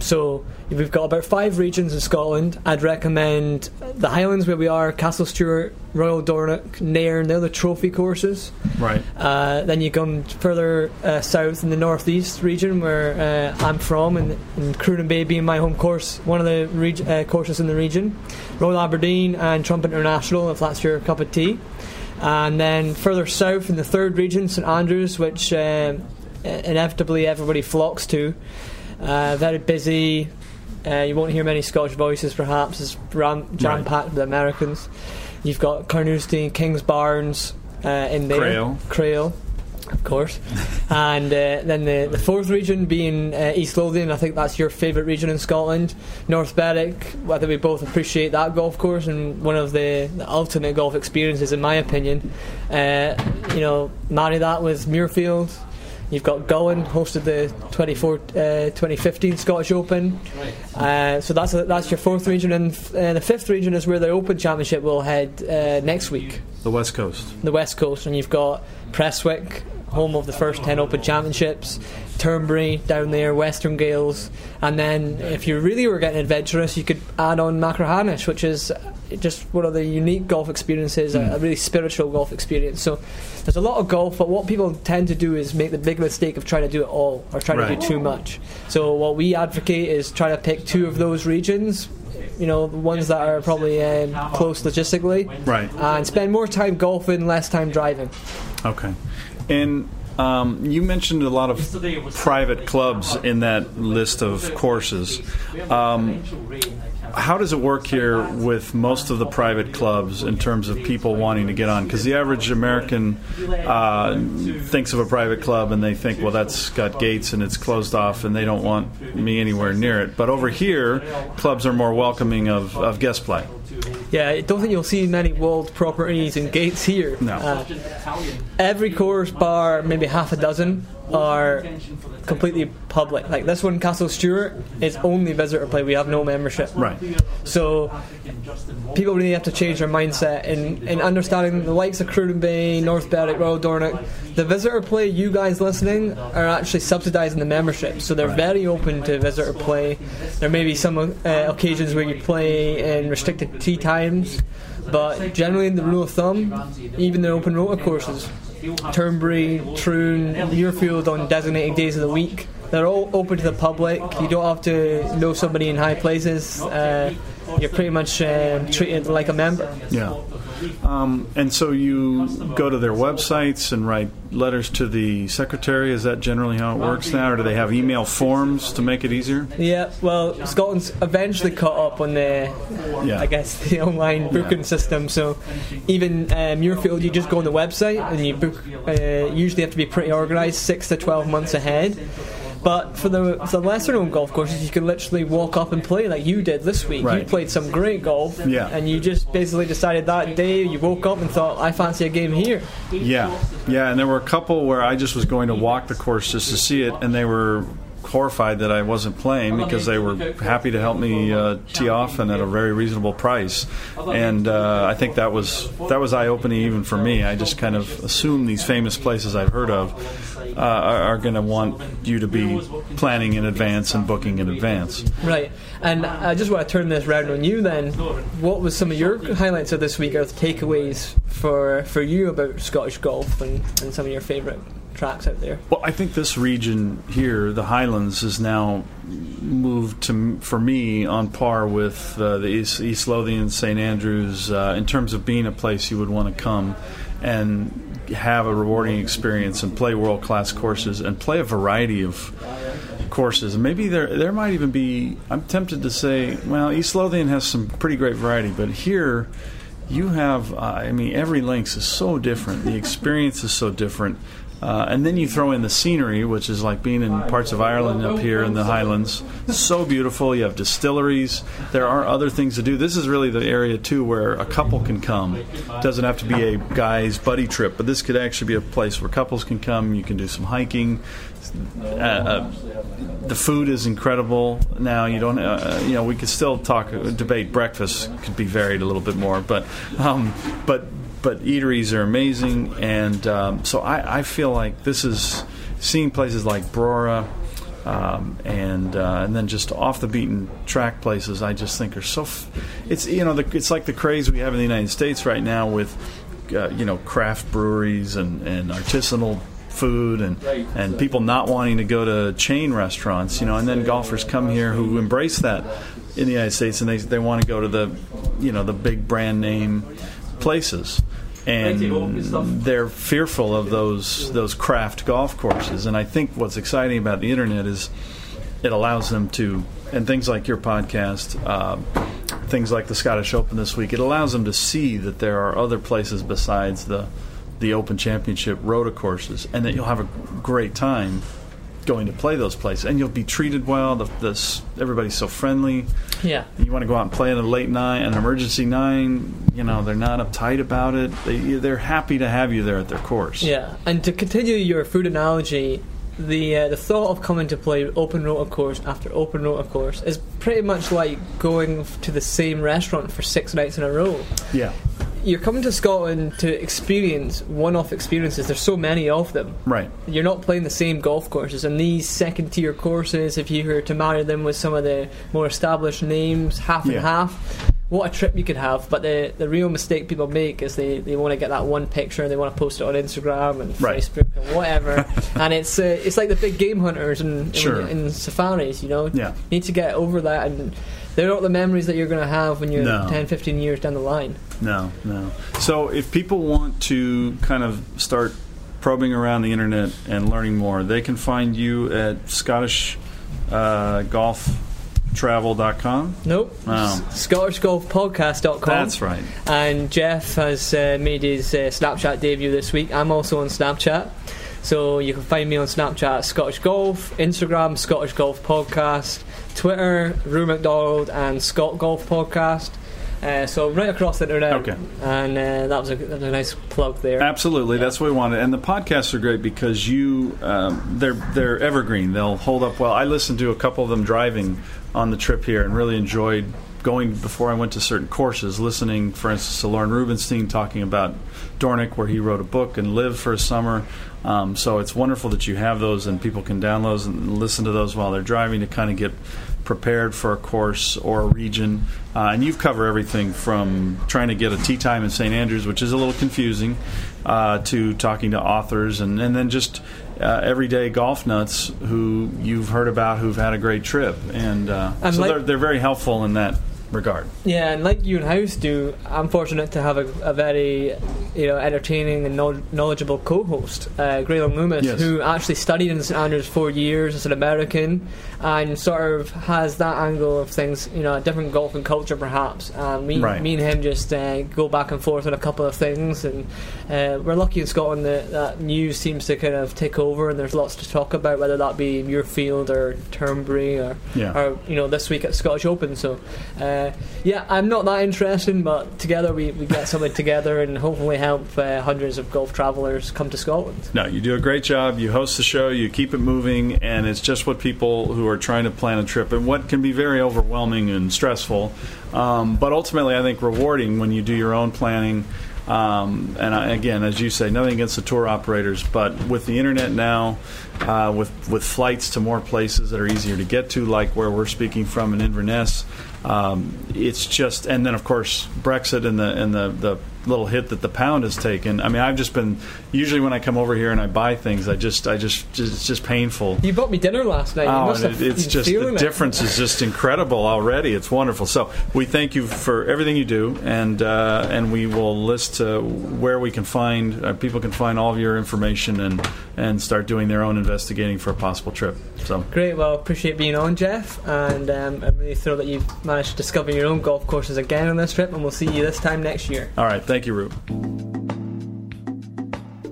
So we've got about 5 regions in Scotland. I'd recommend the Highlands, where we are, Castle Stuart, Royal Dornoch, Nairn. They're the trophy courses. Right. Then you come further south in the northeast region, where I'm from, and Cruden Bay being my home course, one of the courses in the region. Royal Aberdeen and Trump International, if that's your cup of tea. And then further south in the third region, St Andrews, which inevitably everybody flocks to. Very busy. You won't hear many Scottish voices, perhaps. It's jam-packed with Americans. You've got Carnoustie, King's Barnes in there. Crail, of course. And then the fourth region being East Lothian. I think that's your favourite region in Scotland. North Berwick, I think we both appreciate that golf course, and one of the ultimate golf experiences, in my opinion. Marry that with Muirfield. You've got Gullin, hosted the 2015 Scottish Open. So that's your fourth region. And the fifth region is where the Open Championship will head next week. The West Coast. And you've got Prestwick, home of the first 10 Open Championships, Turnberry down there, Western Gales. And then if you really were getting adventurous, you could add on Machrihanish, which is just one of the unique golf experiences, a really spiritual golf experience. So there's a lot of golf, but what people tend to do is make the big mistake of trying to do it all, or trying to do too much. So what we advocate is try to pick 2 of those regions, the ones that are probably close logistically, and spend more time golfing, less time driving. Okay. And you mentioned a lot of private clubs in that list of courses. How does it work here with most of the private clubs in terms of people wanting to get on? Because the average American thinks of a private club and they think, well, that's got gates and it's closed off and they don't want me anywhere near it. But over here, clubs are more welcoming of guest play. Yeah, I don't think you'll see many walled properties and gates here. No. Every course, bar maybe half a dozen, are completely public. Like this one, Castle Stuart, is only visitor play. We have no membership. Right. So people really have to change their mindset in understanding the likes of Cruden Bay, North Berwick, Royal Dornoch. The visitor play, you guys listening, are actually subsidising the membership. So they're very open to visitor play. There may be some occasions where you play in restricted tee times, but generally the rule of thumb, even the open rotor courses, Turnberry, Troon, Muirfield on designated days of the week, they're all open to the public. You don't have to know somebody in high places. You're pretty much treated like a member. Yeah. And so you go to their websites and write letters to the secretary. Is that generally how it works now, or do they have email forms to make it easier? Yeah, well, Scotland's eventually caught up on the online booking system. So even Muirfield, you just go on the website and you book. Usually have to be pretty organised, 6 to 12 months ahead. But for the lesser-known golf courses, you can literally walk up and play like you did this week. Right. You played some great golf, and you just basically decided that day, you woke up and thought, I fancy a game here. Yeah, and there were a couple where I just was going to walk the course just to see it, and they were horrified that I wasn't playing because they were happy to help me tee off and at a very reasonable price. And I think that was eye-opening even for me. I just kind of assumed these famous places I've heard of are going to want you to be planning in advance and booking in advance. Right. And I just want to turn this round on you then. What was some of your highlights of this week, or the takeaways for you about Scottish golf and some of your favourite tracks out there. Well, I think this region here, the Highlands, is now moved to, for me, on par with the East Lothian, St Andrews, in terms of being a place you would want to come and have a rewarding experience and play world-class courses and play a variety of courses. Maybe there might even be, I'm tempted to say, well, East Lothian has some pretty great variety, but here you have, every links is so different. The experience is so different. And then you throw in the scenery, which is like being in parts of Ireland up here in the Highlands. So beautiful. You have distilleries. There are other things to do. This is really the area, too, where a couple can come. It doesn't have to be a guy's buddy trip, but this could actually be a place where couples can come. You can do some hiking. The food is incredible. Now, you don't, we could still debate breakfast. Could be varied a little bit more, but eateries are amazing, and so I feel like this is seeing places like Brora and then just off the beaten track places. I just think are so. It's like the craze we have in the United States right now with craft breweries and artisanal food and people not wanting to go to chain restaurants, and then golfers come here who embrace that in the United States, and they want to go to the the big brand name places, and they're fearful of those craft golf courses. And I think what's exciting about the internet is it allows them to, and things like your podcast, things like the Scottish Open this week, it allows them to see that there are other places besides the Open Championship Rota courses, and that you'll have a great time going to play those places, and you'll be treated well. Everybody's so friendly. Yeah, you want to go out and play at a late night, an emergency nine. They're not uptight about it. They're happy to have you there at their course. Yeah, and to continue your food analogy, the thought of coming to play open rota course after open rota course is pretty much like going to the same restaurant for 6 nights in a row. Yeah. You're coming to Scotland to experience one-off experiences. There's so many of them. Right. You're not playing the same golf courses. And these second-tier courses, if you were to marry them with some of the more established names, half and half, what a trip you could have. But the real mistake people make is they want to get that one picture and they want to post it on Instagram and Facebook and whatever. And it's like the big game hunters in safaris, Yeah. You need to get over that, and they're not the memories that you're going to have when you're 10, 15 years down the line. No. So if people want to kind of start probing around the internet and learning more, they can find you at scottishgolftravel.com? Nope. Oh. scottishgolfpodcast.com. That's right. And Jeff has made his Snapchat debut this week. I'm also on Snapchat. So you can find me on Snapchat, Scottish Golf, Instagram, Scottish Golf Podcast, Twitter, Rue MacDonald, and Scott Golf Podcast. So right across the internet. Okay. And that was a nice plug there. Absolutely, yeah. That's what we wanted. And the podcasts are great because you they're evergreen. They'll hold up well. I listened to a couple of them driving on the trip here and really enjoyed going before I went to certain courses, listening, for instance, to Lauren Rubenstein talking about Dornoch, where he wrote a book and lived for a summer. So it's wonderful that you have those, and people can download those and listen to those while they're driving to kind of get prepared for a course or a region. And you've covered everything from trying to get a tee time in St. Andrews, which is a little confusing, to talking to authors and then just everyday golf nuts who you've heard about who've had a great trip. And so they're very helpful in that regard. Yeah, and like you and House do, I'm fortunate to have a very entertaining and knowledgeable co-host, Graylin Loomis, who actually studied in St Andrews 4 years as an American, and sort of has that angle of things, a different golfing culture perhaps. Me and him just go back and forth on a couple of things, and we're lucky in Scotland that news seems to kind of take over, and there's lots to talk about, whether that be Muirfield or Turnberry or this week at Scottish Open. So I'm not that interesting, but together we get something together and hopefully help hundreds of golf travellers come to Scotland. No, you do a great job. You host the show, you keep it moving, and it's just what people who are trying to plan a trip, and what can be very overwhelming and stressful, but ultimately I think rewarding when you do your own planning. And again, as you say, nothing against the tour operators, but with the internet now, with flights to more places that are easier to get to, like where we're speaking from in Inverness, it's just, and then of course Brexit and the little hit that the pound has taken. I mean, I've just been, usually when I come over here and I buy things, it's just painful. You bought me dinner last night. Oh, it's just, the difference is just incredible already. It's wonderful. So we thank you for everything you do, and we will list where we can find, people can find all of your information and start doing their own investigating for a possible trip. So great. Well, appreciate being on, Jeff, and I'm really thrilled that you've managed to discover your own golf courses again on this trip, and we'll see you this time next year. All right. Thank you, Rue.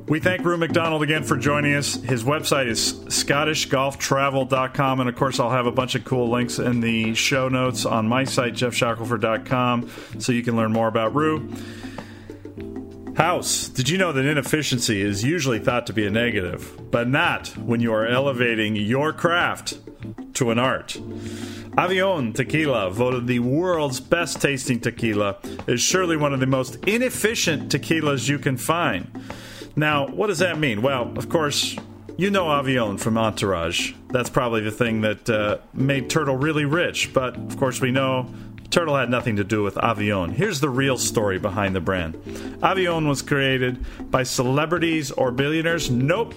We thank Rue MacDonald again for joining us. His website is scottishgolftravel.com, and of course I'll have a bunch of cool links in the show notes on my site, jeffshackelford.com, so you can learn more about Rue. House, did you know that inefficiency is usually thought to be a negative, but not when you are elevating your craft to an art? Avión Tequila, voted the world's best tasting tequila, is surely one of the most inefficient tequilas you can find. Now, what does that mean? Well, of course, you know Avión from Entourage. That's probably the thing that made Turtle really rich, but of course we know Turtle had nothing to do with Avión. Here's the real story behind the brand. Avión was created by celebrities or billionaires. Nope.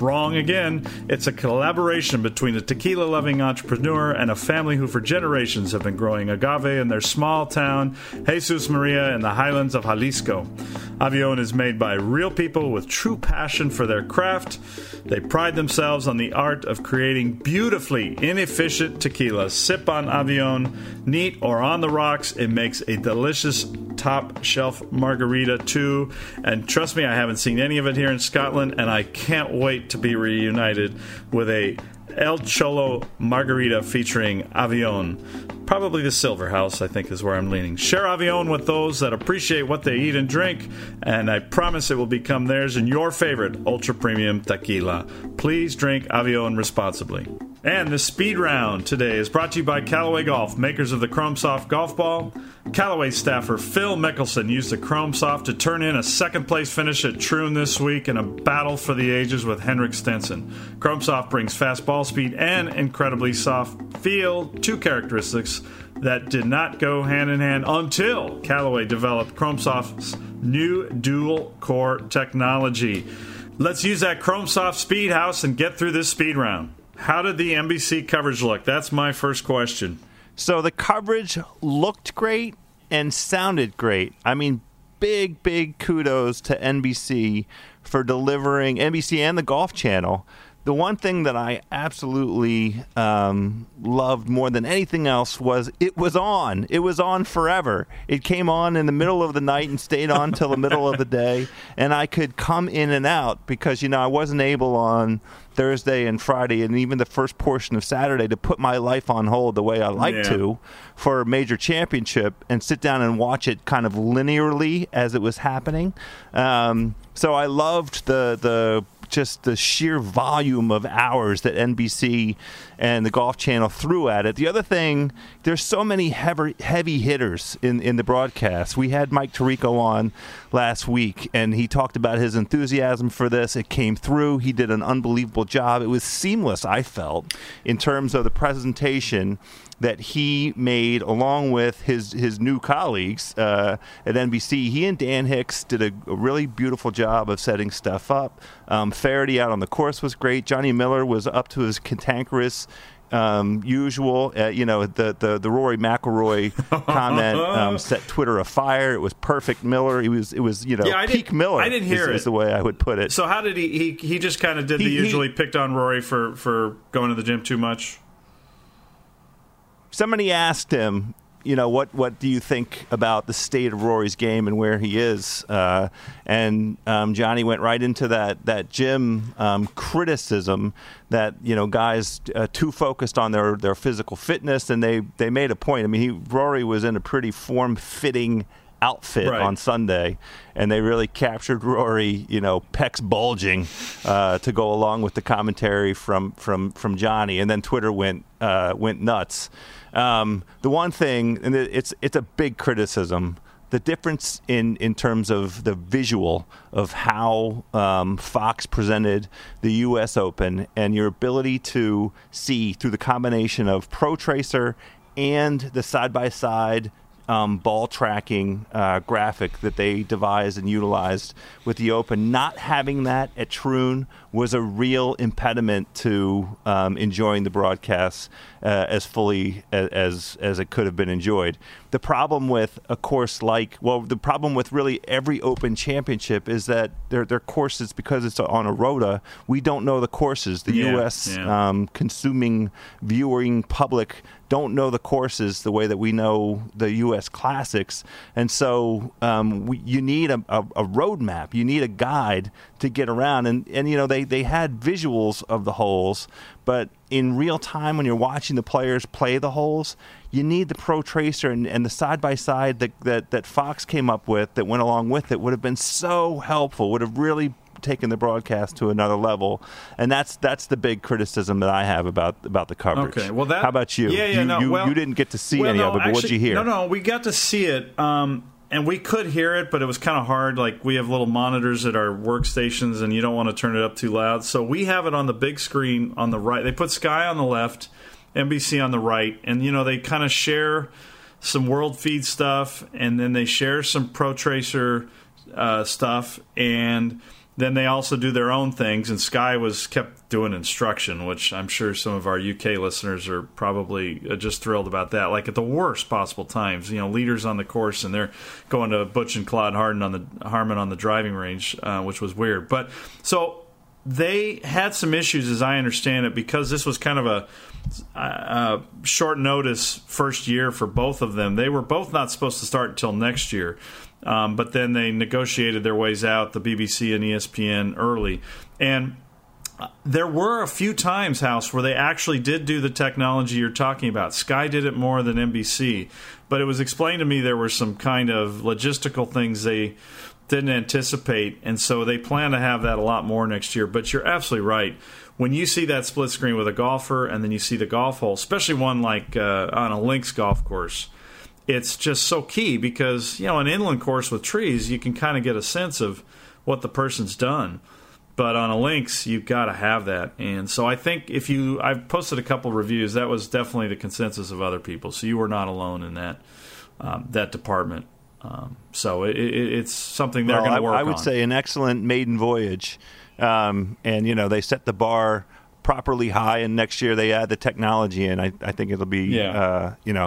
Wrong again. It's a collaboration between a tequila-loving entrepreneur and a family who for generations have been growing agave in their small town, Jesus Maria, in the highlands of Jalisco. Avión is made by real people with true passion for their craft. They pride themselves on the art of creating beautifully inefficient tequila. Sip on Avión, neat or on the rocks. It makes a delicious top-shelf margarita, too. And trust me, I haven't seen any of it here in Scotland, and I can't wait to be reunited with a El Cholo margarita featuring Avión. Probably the Silver House, I think, is where I'm leaning. Share Avión with those that appreciate what they eat and drink, and I promise it will become theirs and your favorite ultra-premium tequila. Please drink Avión responsibly. And the speed round today is brought to you by Callaway Golf, makers of the Chrome Soft Golf Ball. Callaway staffer Phil Mickelson used the Chrome Soft to turn in a second-place finish at Troon this week in a battle for the ages with Henrik Stenson. Chrome Soft brings fast ball speed and incredibly soft feel, two characteristics that did not go hand-in-hand until Callaway developed Chrome Soft's new dual-core technology. Let's use that Chrome Soft Speed House and get through this speed round. How did the NBC coverage look? That's my first question. So the coverage looked great and sounded great. I mean, big, big kudos to NBC for delivering, NBC and the Golf Channel. The one thing that I absolutely loved more than anything else was it was on. It was on forever. It came on in the middle of the night and stayed on till the middle of the day. And I could come in and out because, you know, I wasn't able on Thursday and Friday and even the first portion of Saturday to put my life on hold the way I like to for a major championship and sit down and watch it kind of linearly as it was happening. So I loved the just the sheer volume of hours that NBC and the Golf Channel threw at it. The other thing, there's so many heavy hitters in the broadcast. We had Mike Tirico on last week, and he talked about his enthusiasm for this. It came through. He did an unbelievable job. It was seamless, I felt, in terms of the presentation that he made along with his new colleagues at NBC. He and Dan Hicks did a really beautiful job of setting stuff up. Faraday out on the course was great. Johnny Miller was up to his cantankerous usual. You know, the Rory McIlroy comment set Twitter afire. It was perfect Miller. It was you know, peak Miller. I didn't hear it. Is the way I would put it. So how did he just kind of did he picked on Rory for going to the gym too much? Somebody asked him, you know, what do you think about the state of Rory's game and where he is? And Johnny went right into that gym criticism that, you know, guys too focused on their physical fitness, and they made a point. I mean, Rory was in a pretty form-fitting outfit on Sunday, and they really captured Rory, you know, pecs bulging to go along with the commentary from Johnny, and then Twitter went nuts. The one thing, and it's a big criticism, the difference in terms of the visual of how Fox presented the U.S. Open and your ability to see through the combination of Pro Tracer and the side-by-side ball tracking graphic that they devised and utilized with the Open. Not having that at Troon was a real impediment to enjoying the broadcasts as fully as it could have been enjoyed. The problem with a course like, well, the problem with really every Open championship is that their courses, because it's on a rota, we don't know the courses. The U.S. Consuming, viewing public don't know the courses the way that we know the U.S. classics. And so you need a roadmap. You need a guide to get around. And you know, they had visuals of the holes, but in real time when you're watching the players play the holes, you need the Pro Tracer and the side-by-side that Fox came up with that went along with it would have been so helpful, would have really taking the broadcast to another level, and that's the big criticism that I have about the coverage. Okay, well, how about you? You didn't get to see any of it, but what did you hear? No, we got to see it, and we could hear it, but it was kind of hard. Like, we have little monitors at our workstations, and you don't want to turn it up too loud. So we have it on the big screen on the right. They put Sky on the left, NBC on the right, and you know they kind of share some World Feed stuff, and then they share some Pro Tracer stuff, and then they also do their own things, and Sky was kept doing instruction, which I'm sure some of our UK listeners are probably just thrilled about that. Like at the worst possible times, you know, leaders on the course, and they're going to Butch and Claude Harmon on the driving range, which was weird. But so they had some issues, as I understand it, because this was kind of a short notice first year for both of them. They were both not supposed to start until next year. But then they negotiated their ways out, the BBC and ESPN, early. And there were a few times, House, where they actually did do the technology you're talking about. Sky did it more than NBC. But it was explained to me there were some kind of logistical things they didn't anticipate. And so they plan to have that a lot more next year. But you're absolutely right. When you see that split screen with a golfer and then you see the golf hole, especially one like on a links golf course, it's just so key because, you know, an inland course with trees, you can kind of get a sense of what the person's done. But on a links, you've got to have that. And so I think I've posted a couple reviews. That was definitely the consensus of other people. So you were not alone in that department. So it's something they're going to work on. I would say an excellent maiden voyage. And, you know, they set the bar properly high, and next year they add the technology, and I think it'll be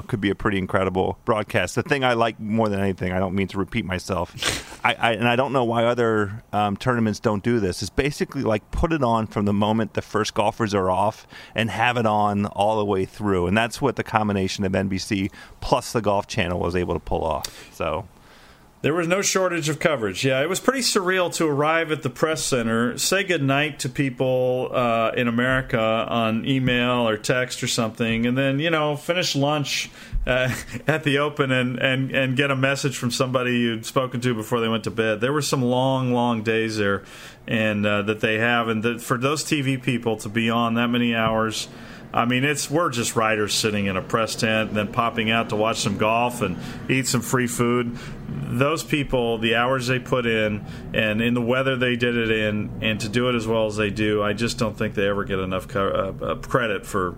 could be a pretty incredible broadcast. The thing I like more than anything, I don't mean to repeat myself, and I don't know why other tournaments don't do this, is basically like put it on from the moment the first golfers are off and have it on all the way through, and that's what the combination of NBC plus the Golf Channel was able to pull off. So there was no shortage of coverage. Yeah, it was pretty surreal to arrive at the press center, say goodnight to people in America on email or text or something, and then, you know, finish lunch at the Open and get a message from somebody you'd spoken to before they went to bed. There were some long, long days there and that they have. And for those TV people to be on that many hours, I mean, we're just writers sitting in a press tent and then popping out to watch some golf and eat some free food. Those people, the hours they put in and in the weather they did it in, and to do it as well as they do, I just don't think they ever get enough credit for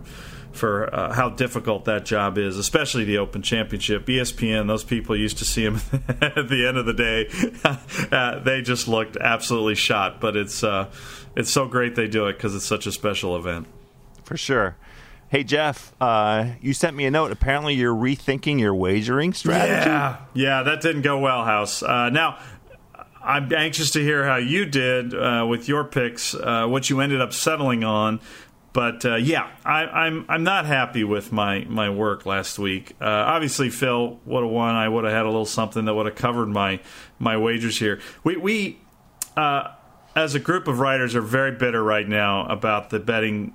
how difficult that job is, especially the Open Championship. ESPN, those people used to see him at the end of the day. They just looked absolutely shot, but it's so great they do it because it's such a special event. For sure. Hey, Jeff, you sent me a note. Apparently, you're rethinking your wagering strategy. Yeah, that didn't go well, House. Now, I'm anxious to hear how you did with your picks, what you ended up settling on. But, I'm not happy with my work last week. Obviously, Phil would have won. I would have had a little something that would have covered my wagers here. We as a group of writers, are very bitter right now about the betting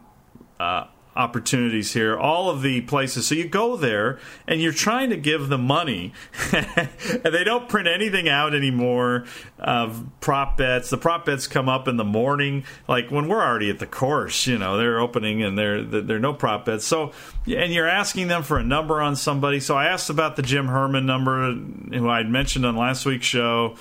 opportunities here, all of the places. So you go there and you're trying to give them money and they don't print anything out anymore of prop bets. The prop bets come up in the morning, like when we're already at the course, you know, they're opening and there are no prop bets. So, and you're asking them for a number on somebody. So I asked about the Jim Herman number, who I'd mentioned on last week's show.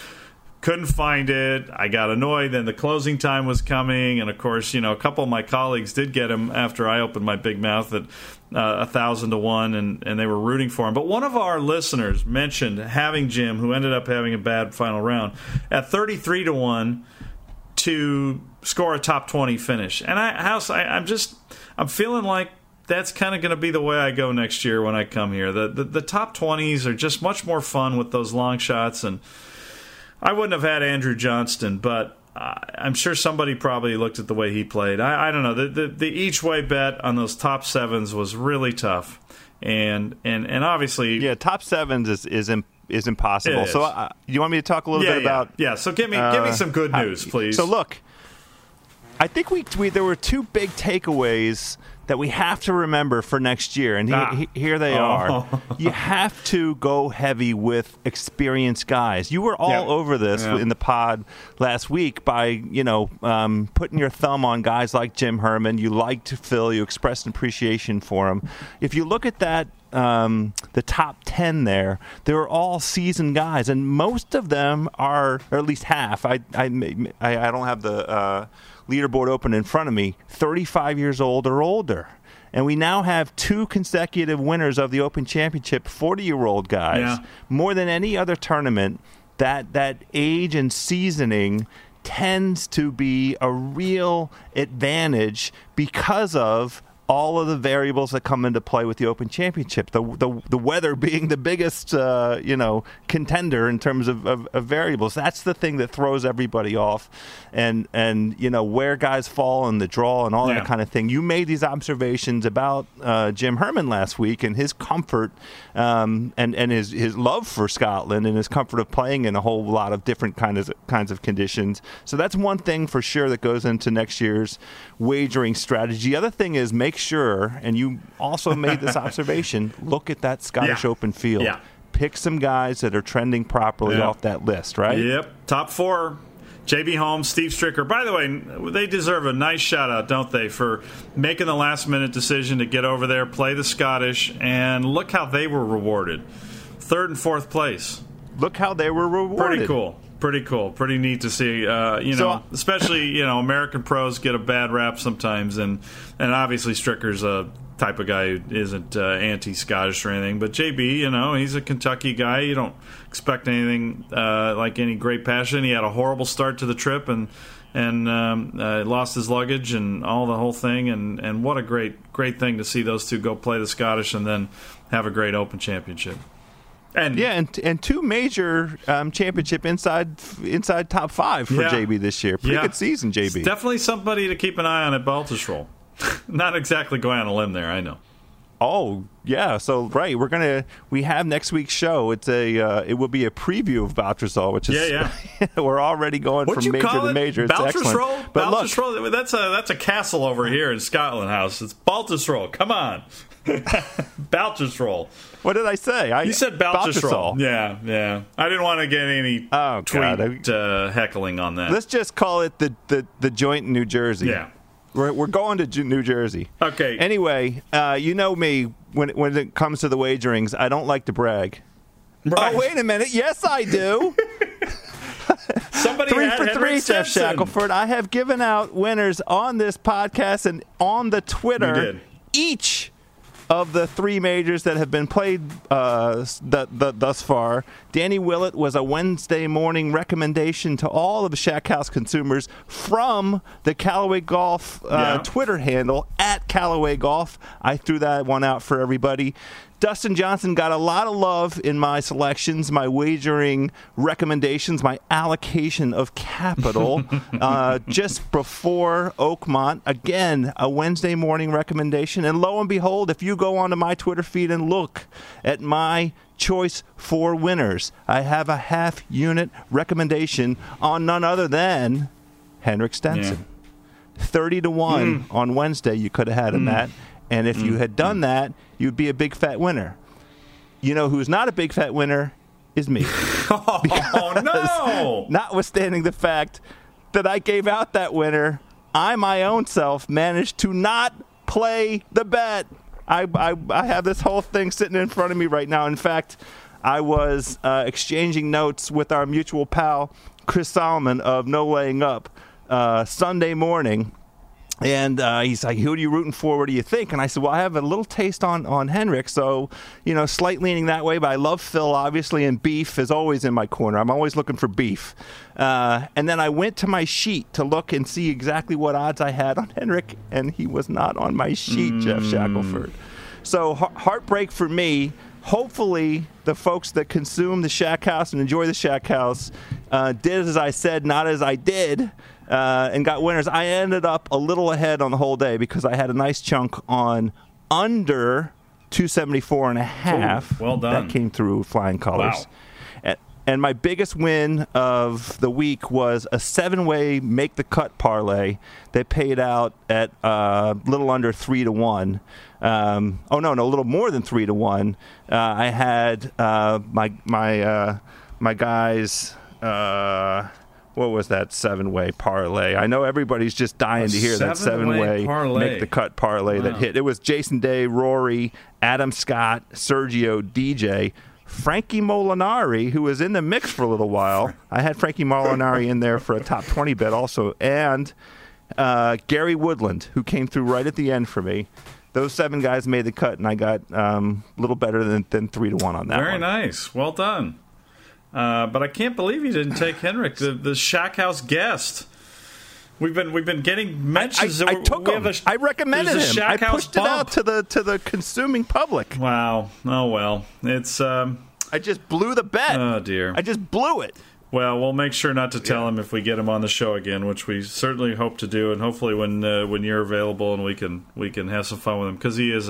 Couldn't find it. I got annoyed. Then the closing time was coming. And, of course, you know, a couple of my colleagues did get him after I opened my big mouth at 1,000 to 1, and they were rooting for him. But one of our listeners mentioned having Jim, who ended up having a bad final round, at 33 to 1 to score a top 20 finish. And I'm feeling like that's kind of going to be the way I go next year when I come here. The top 20s are just much more fun with those long shots, and I wouldn't have had Andrew Johnston, but I'm sure somebody probably looked at the way he played. I don't know. The each-way bet on those top sevens was really tough, and obviously... Yeah, top sevens is impossible. So you want me to talk a little bit about... Yeah, so give me some good news, please. So look, I think we there were two big takeaways that we have to remember for next year, and here they are. You have to go heavy with experienced guys. You were all over this in the pod last week by putting your thumb on guys like Jim Herman. You liked Phil. You expressed an appreciation for him. If you look at that, the top 10 there, they were all seasoned guys, and most of them are, or at least half. I don't have the leaderboard open in front of me, 35 years old or older. And we now have two consecutive winners of the Open Championship, 40-year-old guys. Yeah. More than any other tournament, that age and seasoning tends to be a real advantage because of all of the variables that come into play with the Open Championship, the weather being the biggest contender in terms of variables. That's the thing that throws everybody off, and where guys fall in the draw and all that kind of thing. You made these observations about Jim Herman last week and his comfort and his love for Scotland and his comfort of playing in a whole lot of different kinds of conditions. So that's one thing for sure that goes into next year's wagering strategy. The other thing is make sure, and you also made this observation, look at that Scottish Open field. Yeah. Pick some guys that are trending properly off that list, right? Yep. Top four. J.B. Holmes, Steve Stricker. By the way, they deserve a nice shout-out, don't they, for making the last-minute decision to get over there, play the Scottish, and look how they were rewarded. Third and fourth place. Look how they were rewarded. Pretty cool. Pretty cool. Pretty neat to see. Especially American pros get a bad rap sometimes, and obviously Stricker's a type of guy who isn't anti-Scottish or anything. But JB, he's a Kentucky guy. You don't expect anything like any great passion. He had a horrible start to the trip and lost his luggage and all the whole thing. And what a great thing to see those two go play the Scottish and then have a great Open Championship. And two major championship inside top five for JB this year. Pretty good season, JB. It's definitely somebody to keep an eye on at Baltusrol. Not exactly going on a limb there, I know. Oh yeah, so right, we have next week's show. It's it will be a preview of Baltusrol, which is we're already going from major to major. It's excellent. But Baltusrol, look, that's a castle over here in Scotland House. It's Baltusrol. Come on. Baltusrol. What did I say? You said Baltusrol. Yeah. I didn't want to get any tweet heckling on that. Let's just call it the joint in New Jersey. Yeah. We're going to New Jersey. Okay. Anyway, you know me. When it comes to the wagerings, I don't like to brag. Right. Oh, wait a minute. Yes, I do. Somebody 3 for 3, Jeff Shackelford. I have given out winners on this podcast and on the Twitter each of the three majors that have been played thus far. Danny Willett was a Wednesday morning recommendation to all of the Shack House consumers from the Callaway Golf Twitter handle, @CallawayGolf. I threw that one out for everybody. Dustin Johnson got a lot of love in my selections, my wagering recommendations, my allocation of capital just before Oakmont. Again, a Wednesday morning recommendation. And lo and behold, if you go onto my Twitter feed and look at my choice for winners, I have a half-unit recommendation on none other than Henrik Stenson. Yeah. 30 to 1 on Wednesday you could have had him at. And if you had done that, you'd be a big fat winner. You know who's not a big fat winner is me. Oh, no! Notwithstanding the fact that I gave out that winner, I, my own self, managed to not play the bet. I have this whole thing sitting in front of me right now. In fact, I was exchanging notes with our mutual pal, Chris Solomon of No Laying Up, Sunday morning. And he's like, who are you rooting for? What do you think? And I said, well, I have a little taste on Henrik. So, you know, slight leaning that way. But I love Phil, obviously, and beef is always in my corner. I'm always looking for beef. And then I went to my sheet to look and see exactly what odds I had on Henrik. And he was not on my sheet, Jeff Shackelford. So heartbreak for me. Hopefully, the folks that consume the Shack House and enjoy the Shack House did as I said, not as I did. And got winners. I ended up a little ahead on the whole day because I had a nice chunk on under 274 and a half. Ooh, well done. That came through flying colors. Wow. And my biggest win of the week was a seven-way make-the-cut parlay that paid out at a little under 3-1. A little more than 3-1. I had my guys. What was that seven-way parlay? I know everybody's just dying to hear that seven-way make-the-cut parlay that hit. It was Jason Day, Rory, Adam Scott, Sergio, DJ, Frankie Molinari, who was in the mix for a little while. I had Frankie Molinari in there for a top 20 bet also, and Gary Woodland, who came through right at the end for me. Those seven guys made the cut, and I got a little better than 3-1 on that one. Very nice. Well done. But I can't believe you didn't take Henrik, the Shack House guest. We've been getting mentions. I took him. I recommended him. I pushed it out to the consuming public. Wow. Oh well. It's. I just blew the bet. Oh dear. I just blew it. Well, we'll make sure not to tell him if we get him on the show again, which we certainly hope to do, and hopefully when you're available and we can have some fun with him because he is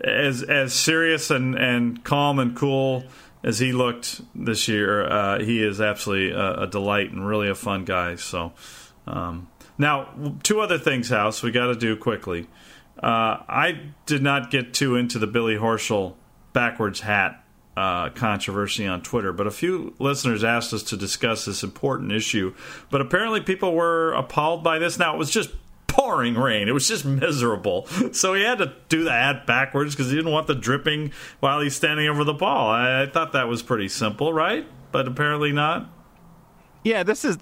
as serious and calm and cool. As he looked this year, he is absolutely a delight and really a fun guy. So, now, two other things, House, we got to do quickly. I did not get too into the Billy Horschel backwards hat controversy on Twitter, but a few listeners asked us to discuss this important issue. But apparently people were appalled by this. Now, it was just pouring rain. It was just miserable. So he had to do the hat backwards because he didn't want the dripping while he's standing over the ball. I thought that was pretty simple, right? But apparently not. Yeah, this is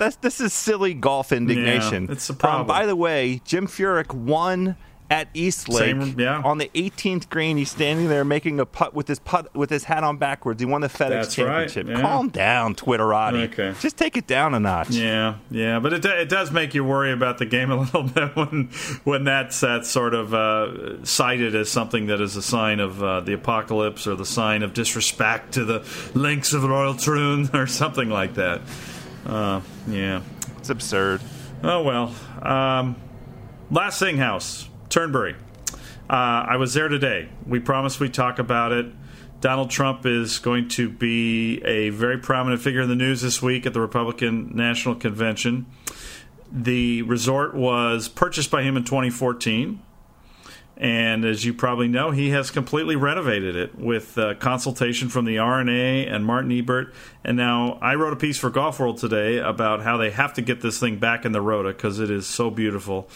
silly golf indignation. Yeah, it's a problem. By the way, Jim Furyk won at Eastlake on the 18th green. He's standing there making a putt with his hat on backwards. He won the FedEx Championship. Right. Yeah. Calm down, Twitterati. Okay. Just take it down a notch. Yeah, but it does make you worry about the game a little bit when that's sort of cited as something that is a sign of the apocalypse or the sign of disrespect to the links of Royal Troon or something like that. It's absurd. Oh well. Last thing, House. Turnberry. I was there today. We promised we'd talk about it. Donald Trump is going to be a very prominent figure in the news this week at the Republican National Convention. The resort was purchased by him in 2014. And as you probably know, he has completely renovated it with consultation from the R&A and Martin Ebert. And now I wrote a piece for Golf World today about how they have to get this thing back in the rota because it is so beautiful.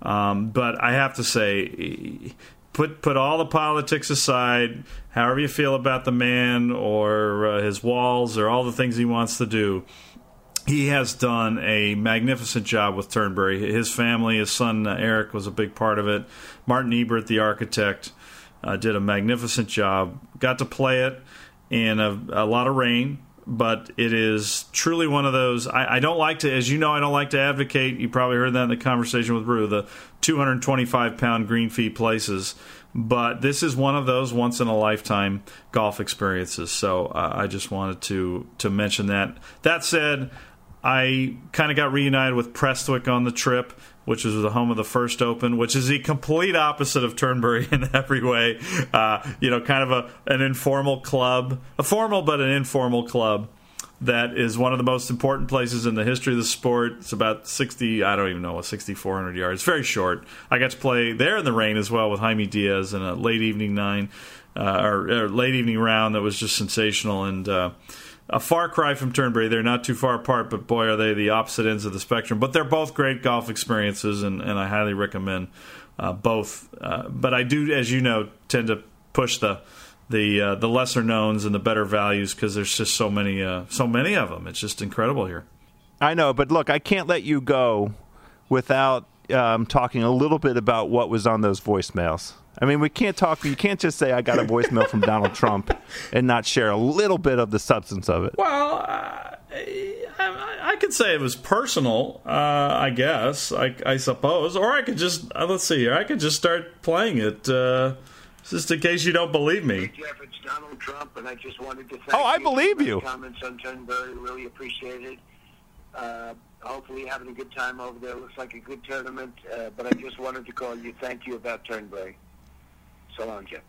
But I have to say, put all the politics aside, however you feel about the man or his walls or all the things he wants to do, he has done a magnificent job with Turnberry. His family, his son Eric was a big part of it. Martin Ebert, the architect, did a magnificent job. Got to play it in a lot of rain. But it is truly one of those. I don't like to, as you know, I don't like to advocate. You probably heard that in the conversation with Rue, the 225-pound green fee places. But this is one of those once-in-a-lifetime golf experiences. So I just wanted to mention that. That said, I kind of got reunited with Prestwick on the trip, which is the home of the first Open, which is the complete opposite of Turnberry in every way. Kind of an informal club, a formal but an informal club that is one of the most important places in the history of the sport. It's about 6,400 yards. It's very short. I got to play there in the rain as well with Jaime Diaz in a late evening late evening round that was just sensational and. A far cry from Turnberry. They're not too far apart, but boy, are they the opposite ends of the spectrum. But they're both great golf experiences, and I highly recommend both. But I do, as you know, tend to push the the lesser knowns and the better values, because there's just so many of them. It's just incredible here. I know, but look, I can't let you go without talking a little bit about what was on those voicemails. I mean, we can't talk. You can't just say I got a voicemail from Donald Trump and not share a little bit of the substance of it. Well, I could say it was personal, I guess. I suppose, or I could just let's see here. I could just start playing it just in case you don't believe me. Hey Jeff, it's Donald Trump, and I just wanted to thank you. Oh, I believe you. Comments on Turnberry, really appreciate it. Hopefully having a good time over there. Looks like a good tournament, but I just wanted to call you. Thank you about Turnberry. So long, Jeff.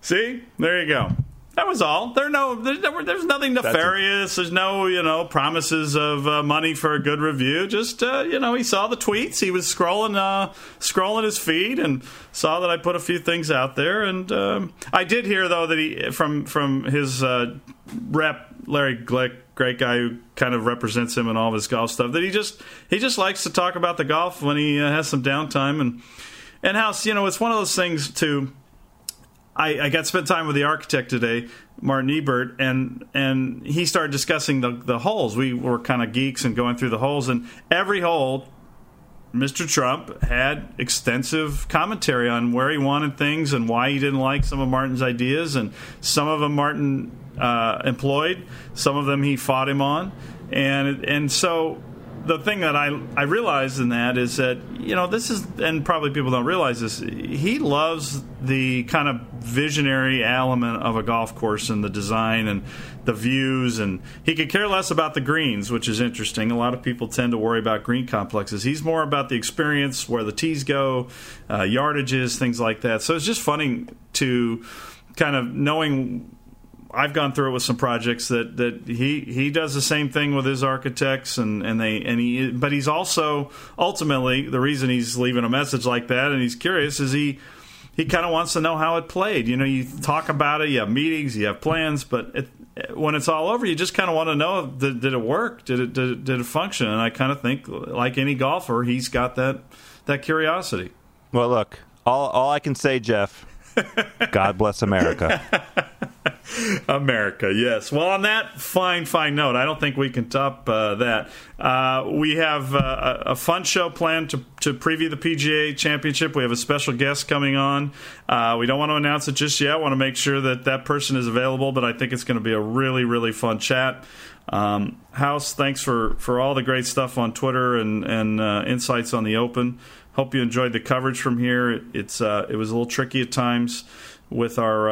See? There you go. That was all. There's nothing nefarious. There's no, promises of money for a good review. Just, he saw the tweets. He was scrolling his feed and saw that I put a few things out there. And I did hear, though, that he from his rep, Larry Glick, great guy who kind of represents him in all of his golf stuff, that he just likes to talk about the golf when he has some downtime. And how, it's one of those things, too. I got to spend time with the architect today, Martin Ebert, and he started discussing the holes. We were kind of geeks and going through the holes, and every hole, Mr. Trump had extensive commentary on where he wanted things and why he didn't like some of Martin's ideas, and some of them Martin employed, some of them he fought him on, and so the thing that I realized in that is that, this is, and probably people don't realize this, he loves the kind of visionary element of a golf course and the design and the views, and he could care less about the greens, which is interesting. A lot of people tend to worry about green complexes. He's more about the experience, where the tees go, yardages, things like that. So it's just funny to kind of knowing. I've gone through it with some projects that he does the same thing with his architects, but he's also ultimately the reason he's leaving a message like that, and he's curious, is he kind of wants to know how it played. You talk about it, you have meetings, you have plans, but when it's all over, you just kind of want to know, did it work? Did it function? And I kind of think, like any golfer, he's got that curiosity. Well, look, all I can say, Jeff, God bless America. America, yes. Well, on that fine note, I don't think we can top that. We have a fun show planned to preview the PGA Championship. We have a special guest coming on. We don't want to announce it just yet. I want to make sure that person is available, but I think it's going to be a really, really fun chat. House, thanks for all the great stuff on Twitter and insights on the Open. Hope you enjoyed the coverage from here. It was a little tricky at times with our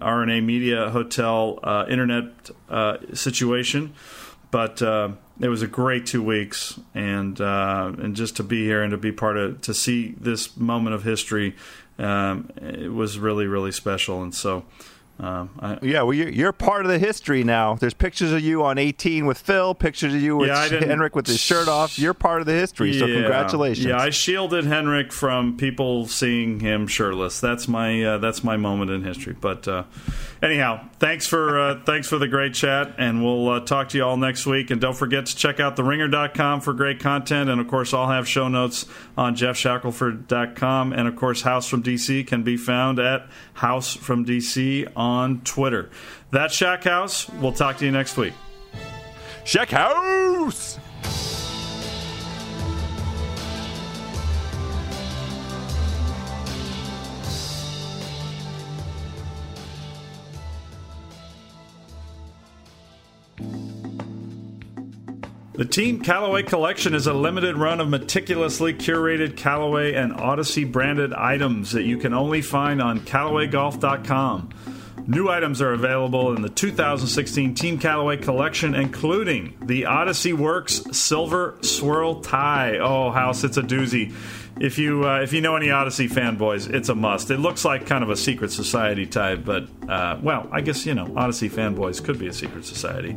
R&A Media Hotel internet situation, but it was a great 2 weeks, and just to be here and to be to see this moment of history, it was really, really special. And so, you're part of the history now. There's pictures of you on 18 with Phil, pictures of you with Henrik with his shirt off. You're part of the history, so congratulations. Yeah, I shielded Henrik from people seeing him shirtless. That's my moment in history. But anyhow, thanks for the great chat, and we'll talk to you all next week. And don't forget to check out theringer.com for great content, and of course I'll have show notes on jeffshackelford.com, and of course House from DC can be found at House from DC on Twitter. That's Shack House. We'll talk to you next week. Shack House! The Team Callaway Collection is a limited run of meticulously curated Callaway and Odyssey branded items that you can only find on CallawayGolf.com. New items are available in the 2016 Team Callaway Collection, including the Odyssey Works Silver Swirl Tie. Oh, House, it's a doozy. If you know any Odyssey fanboys, it's a must. It looks like kind of a secret society tie, but, I guess, Odyssey fanboys could be a secret society.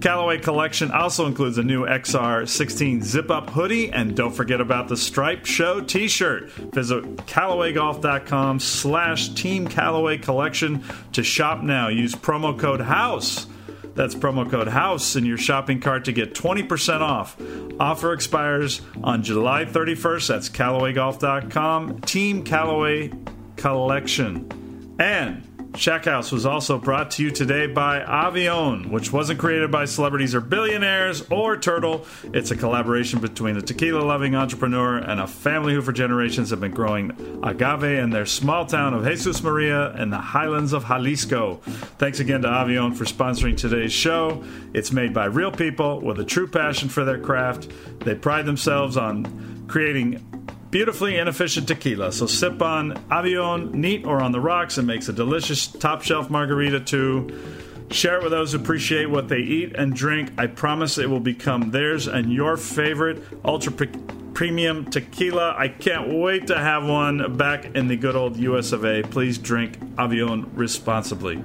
Callaway Collection also includes a new XR16 zip-up hoodie, and don't forget about the Stripe Show t-shirt. Visit CallawayGolf.com/Team Callaway Collection to shop now. Use promo code HOUSE. That's promo code HOUSE in your shopping cart to get 20% off. Offer expires on July 31st. That's CallawayGolf.com, Team Callaway Collection. And Shackhouse was also brought to you today by Avión, which wasn't created by celebrities or billionaires or Turtle. It's a collaboration between a tequila-loving entrepreneur and a family who for generations have been growing agave in their small town of Jesus Maria in the highlands of Jalisco. Thanks again to Avión for sponsoring today's show. It's made by real people with a true passion for their craft. They pride themselves on creating beautifully inefficient tequila, so sip on Avión, neat or on the rocks. It makes a delicious top-shelf margarita, too. Share it with those who appreciate what they eat and drink. I promise it will become theirs and your favorite ultra-premium tequila. I can't wait to have one back in the good old US of A. Please drink Avión responsibly.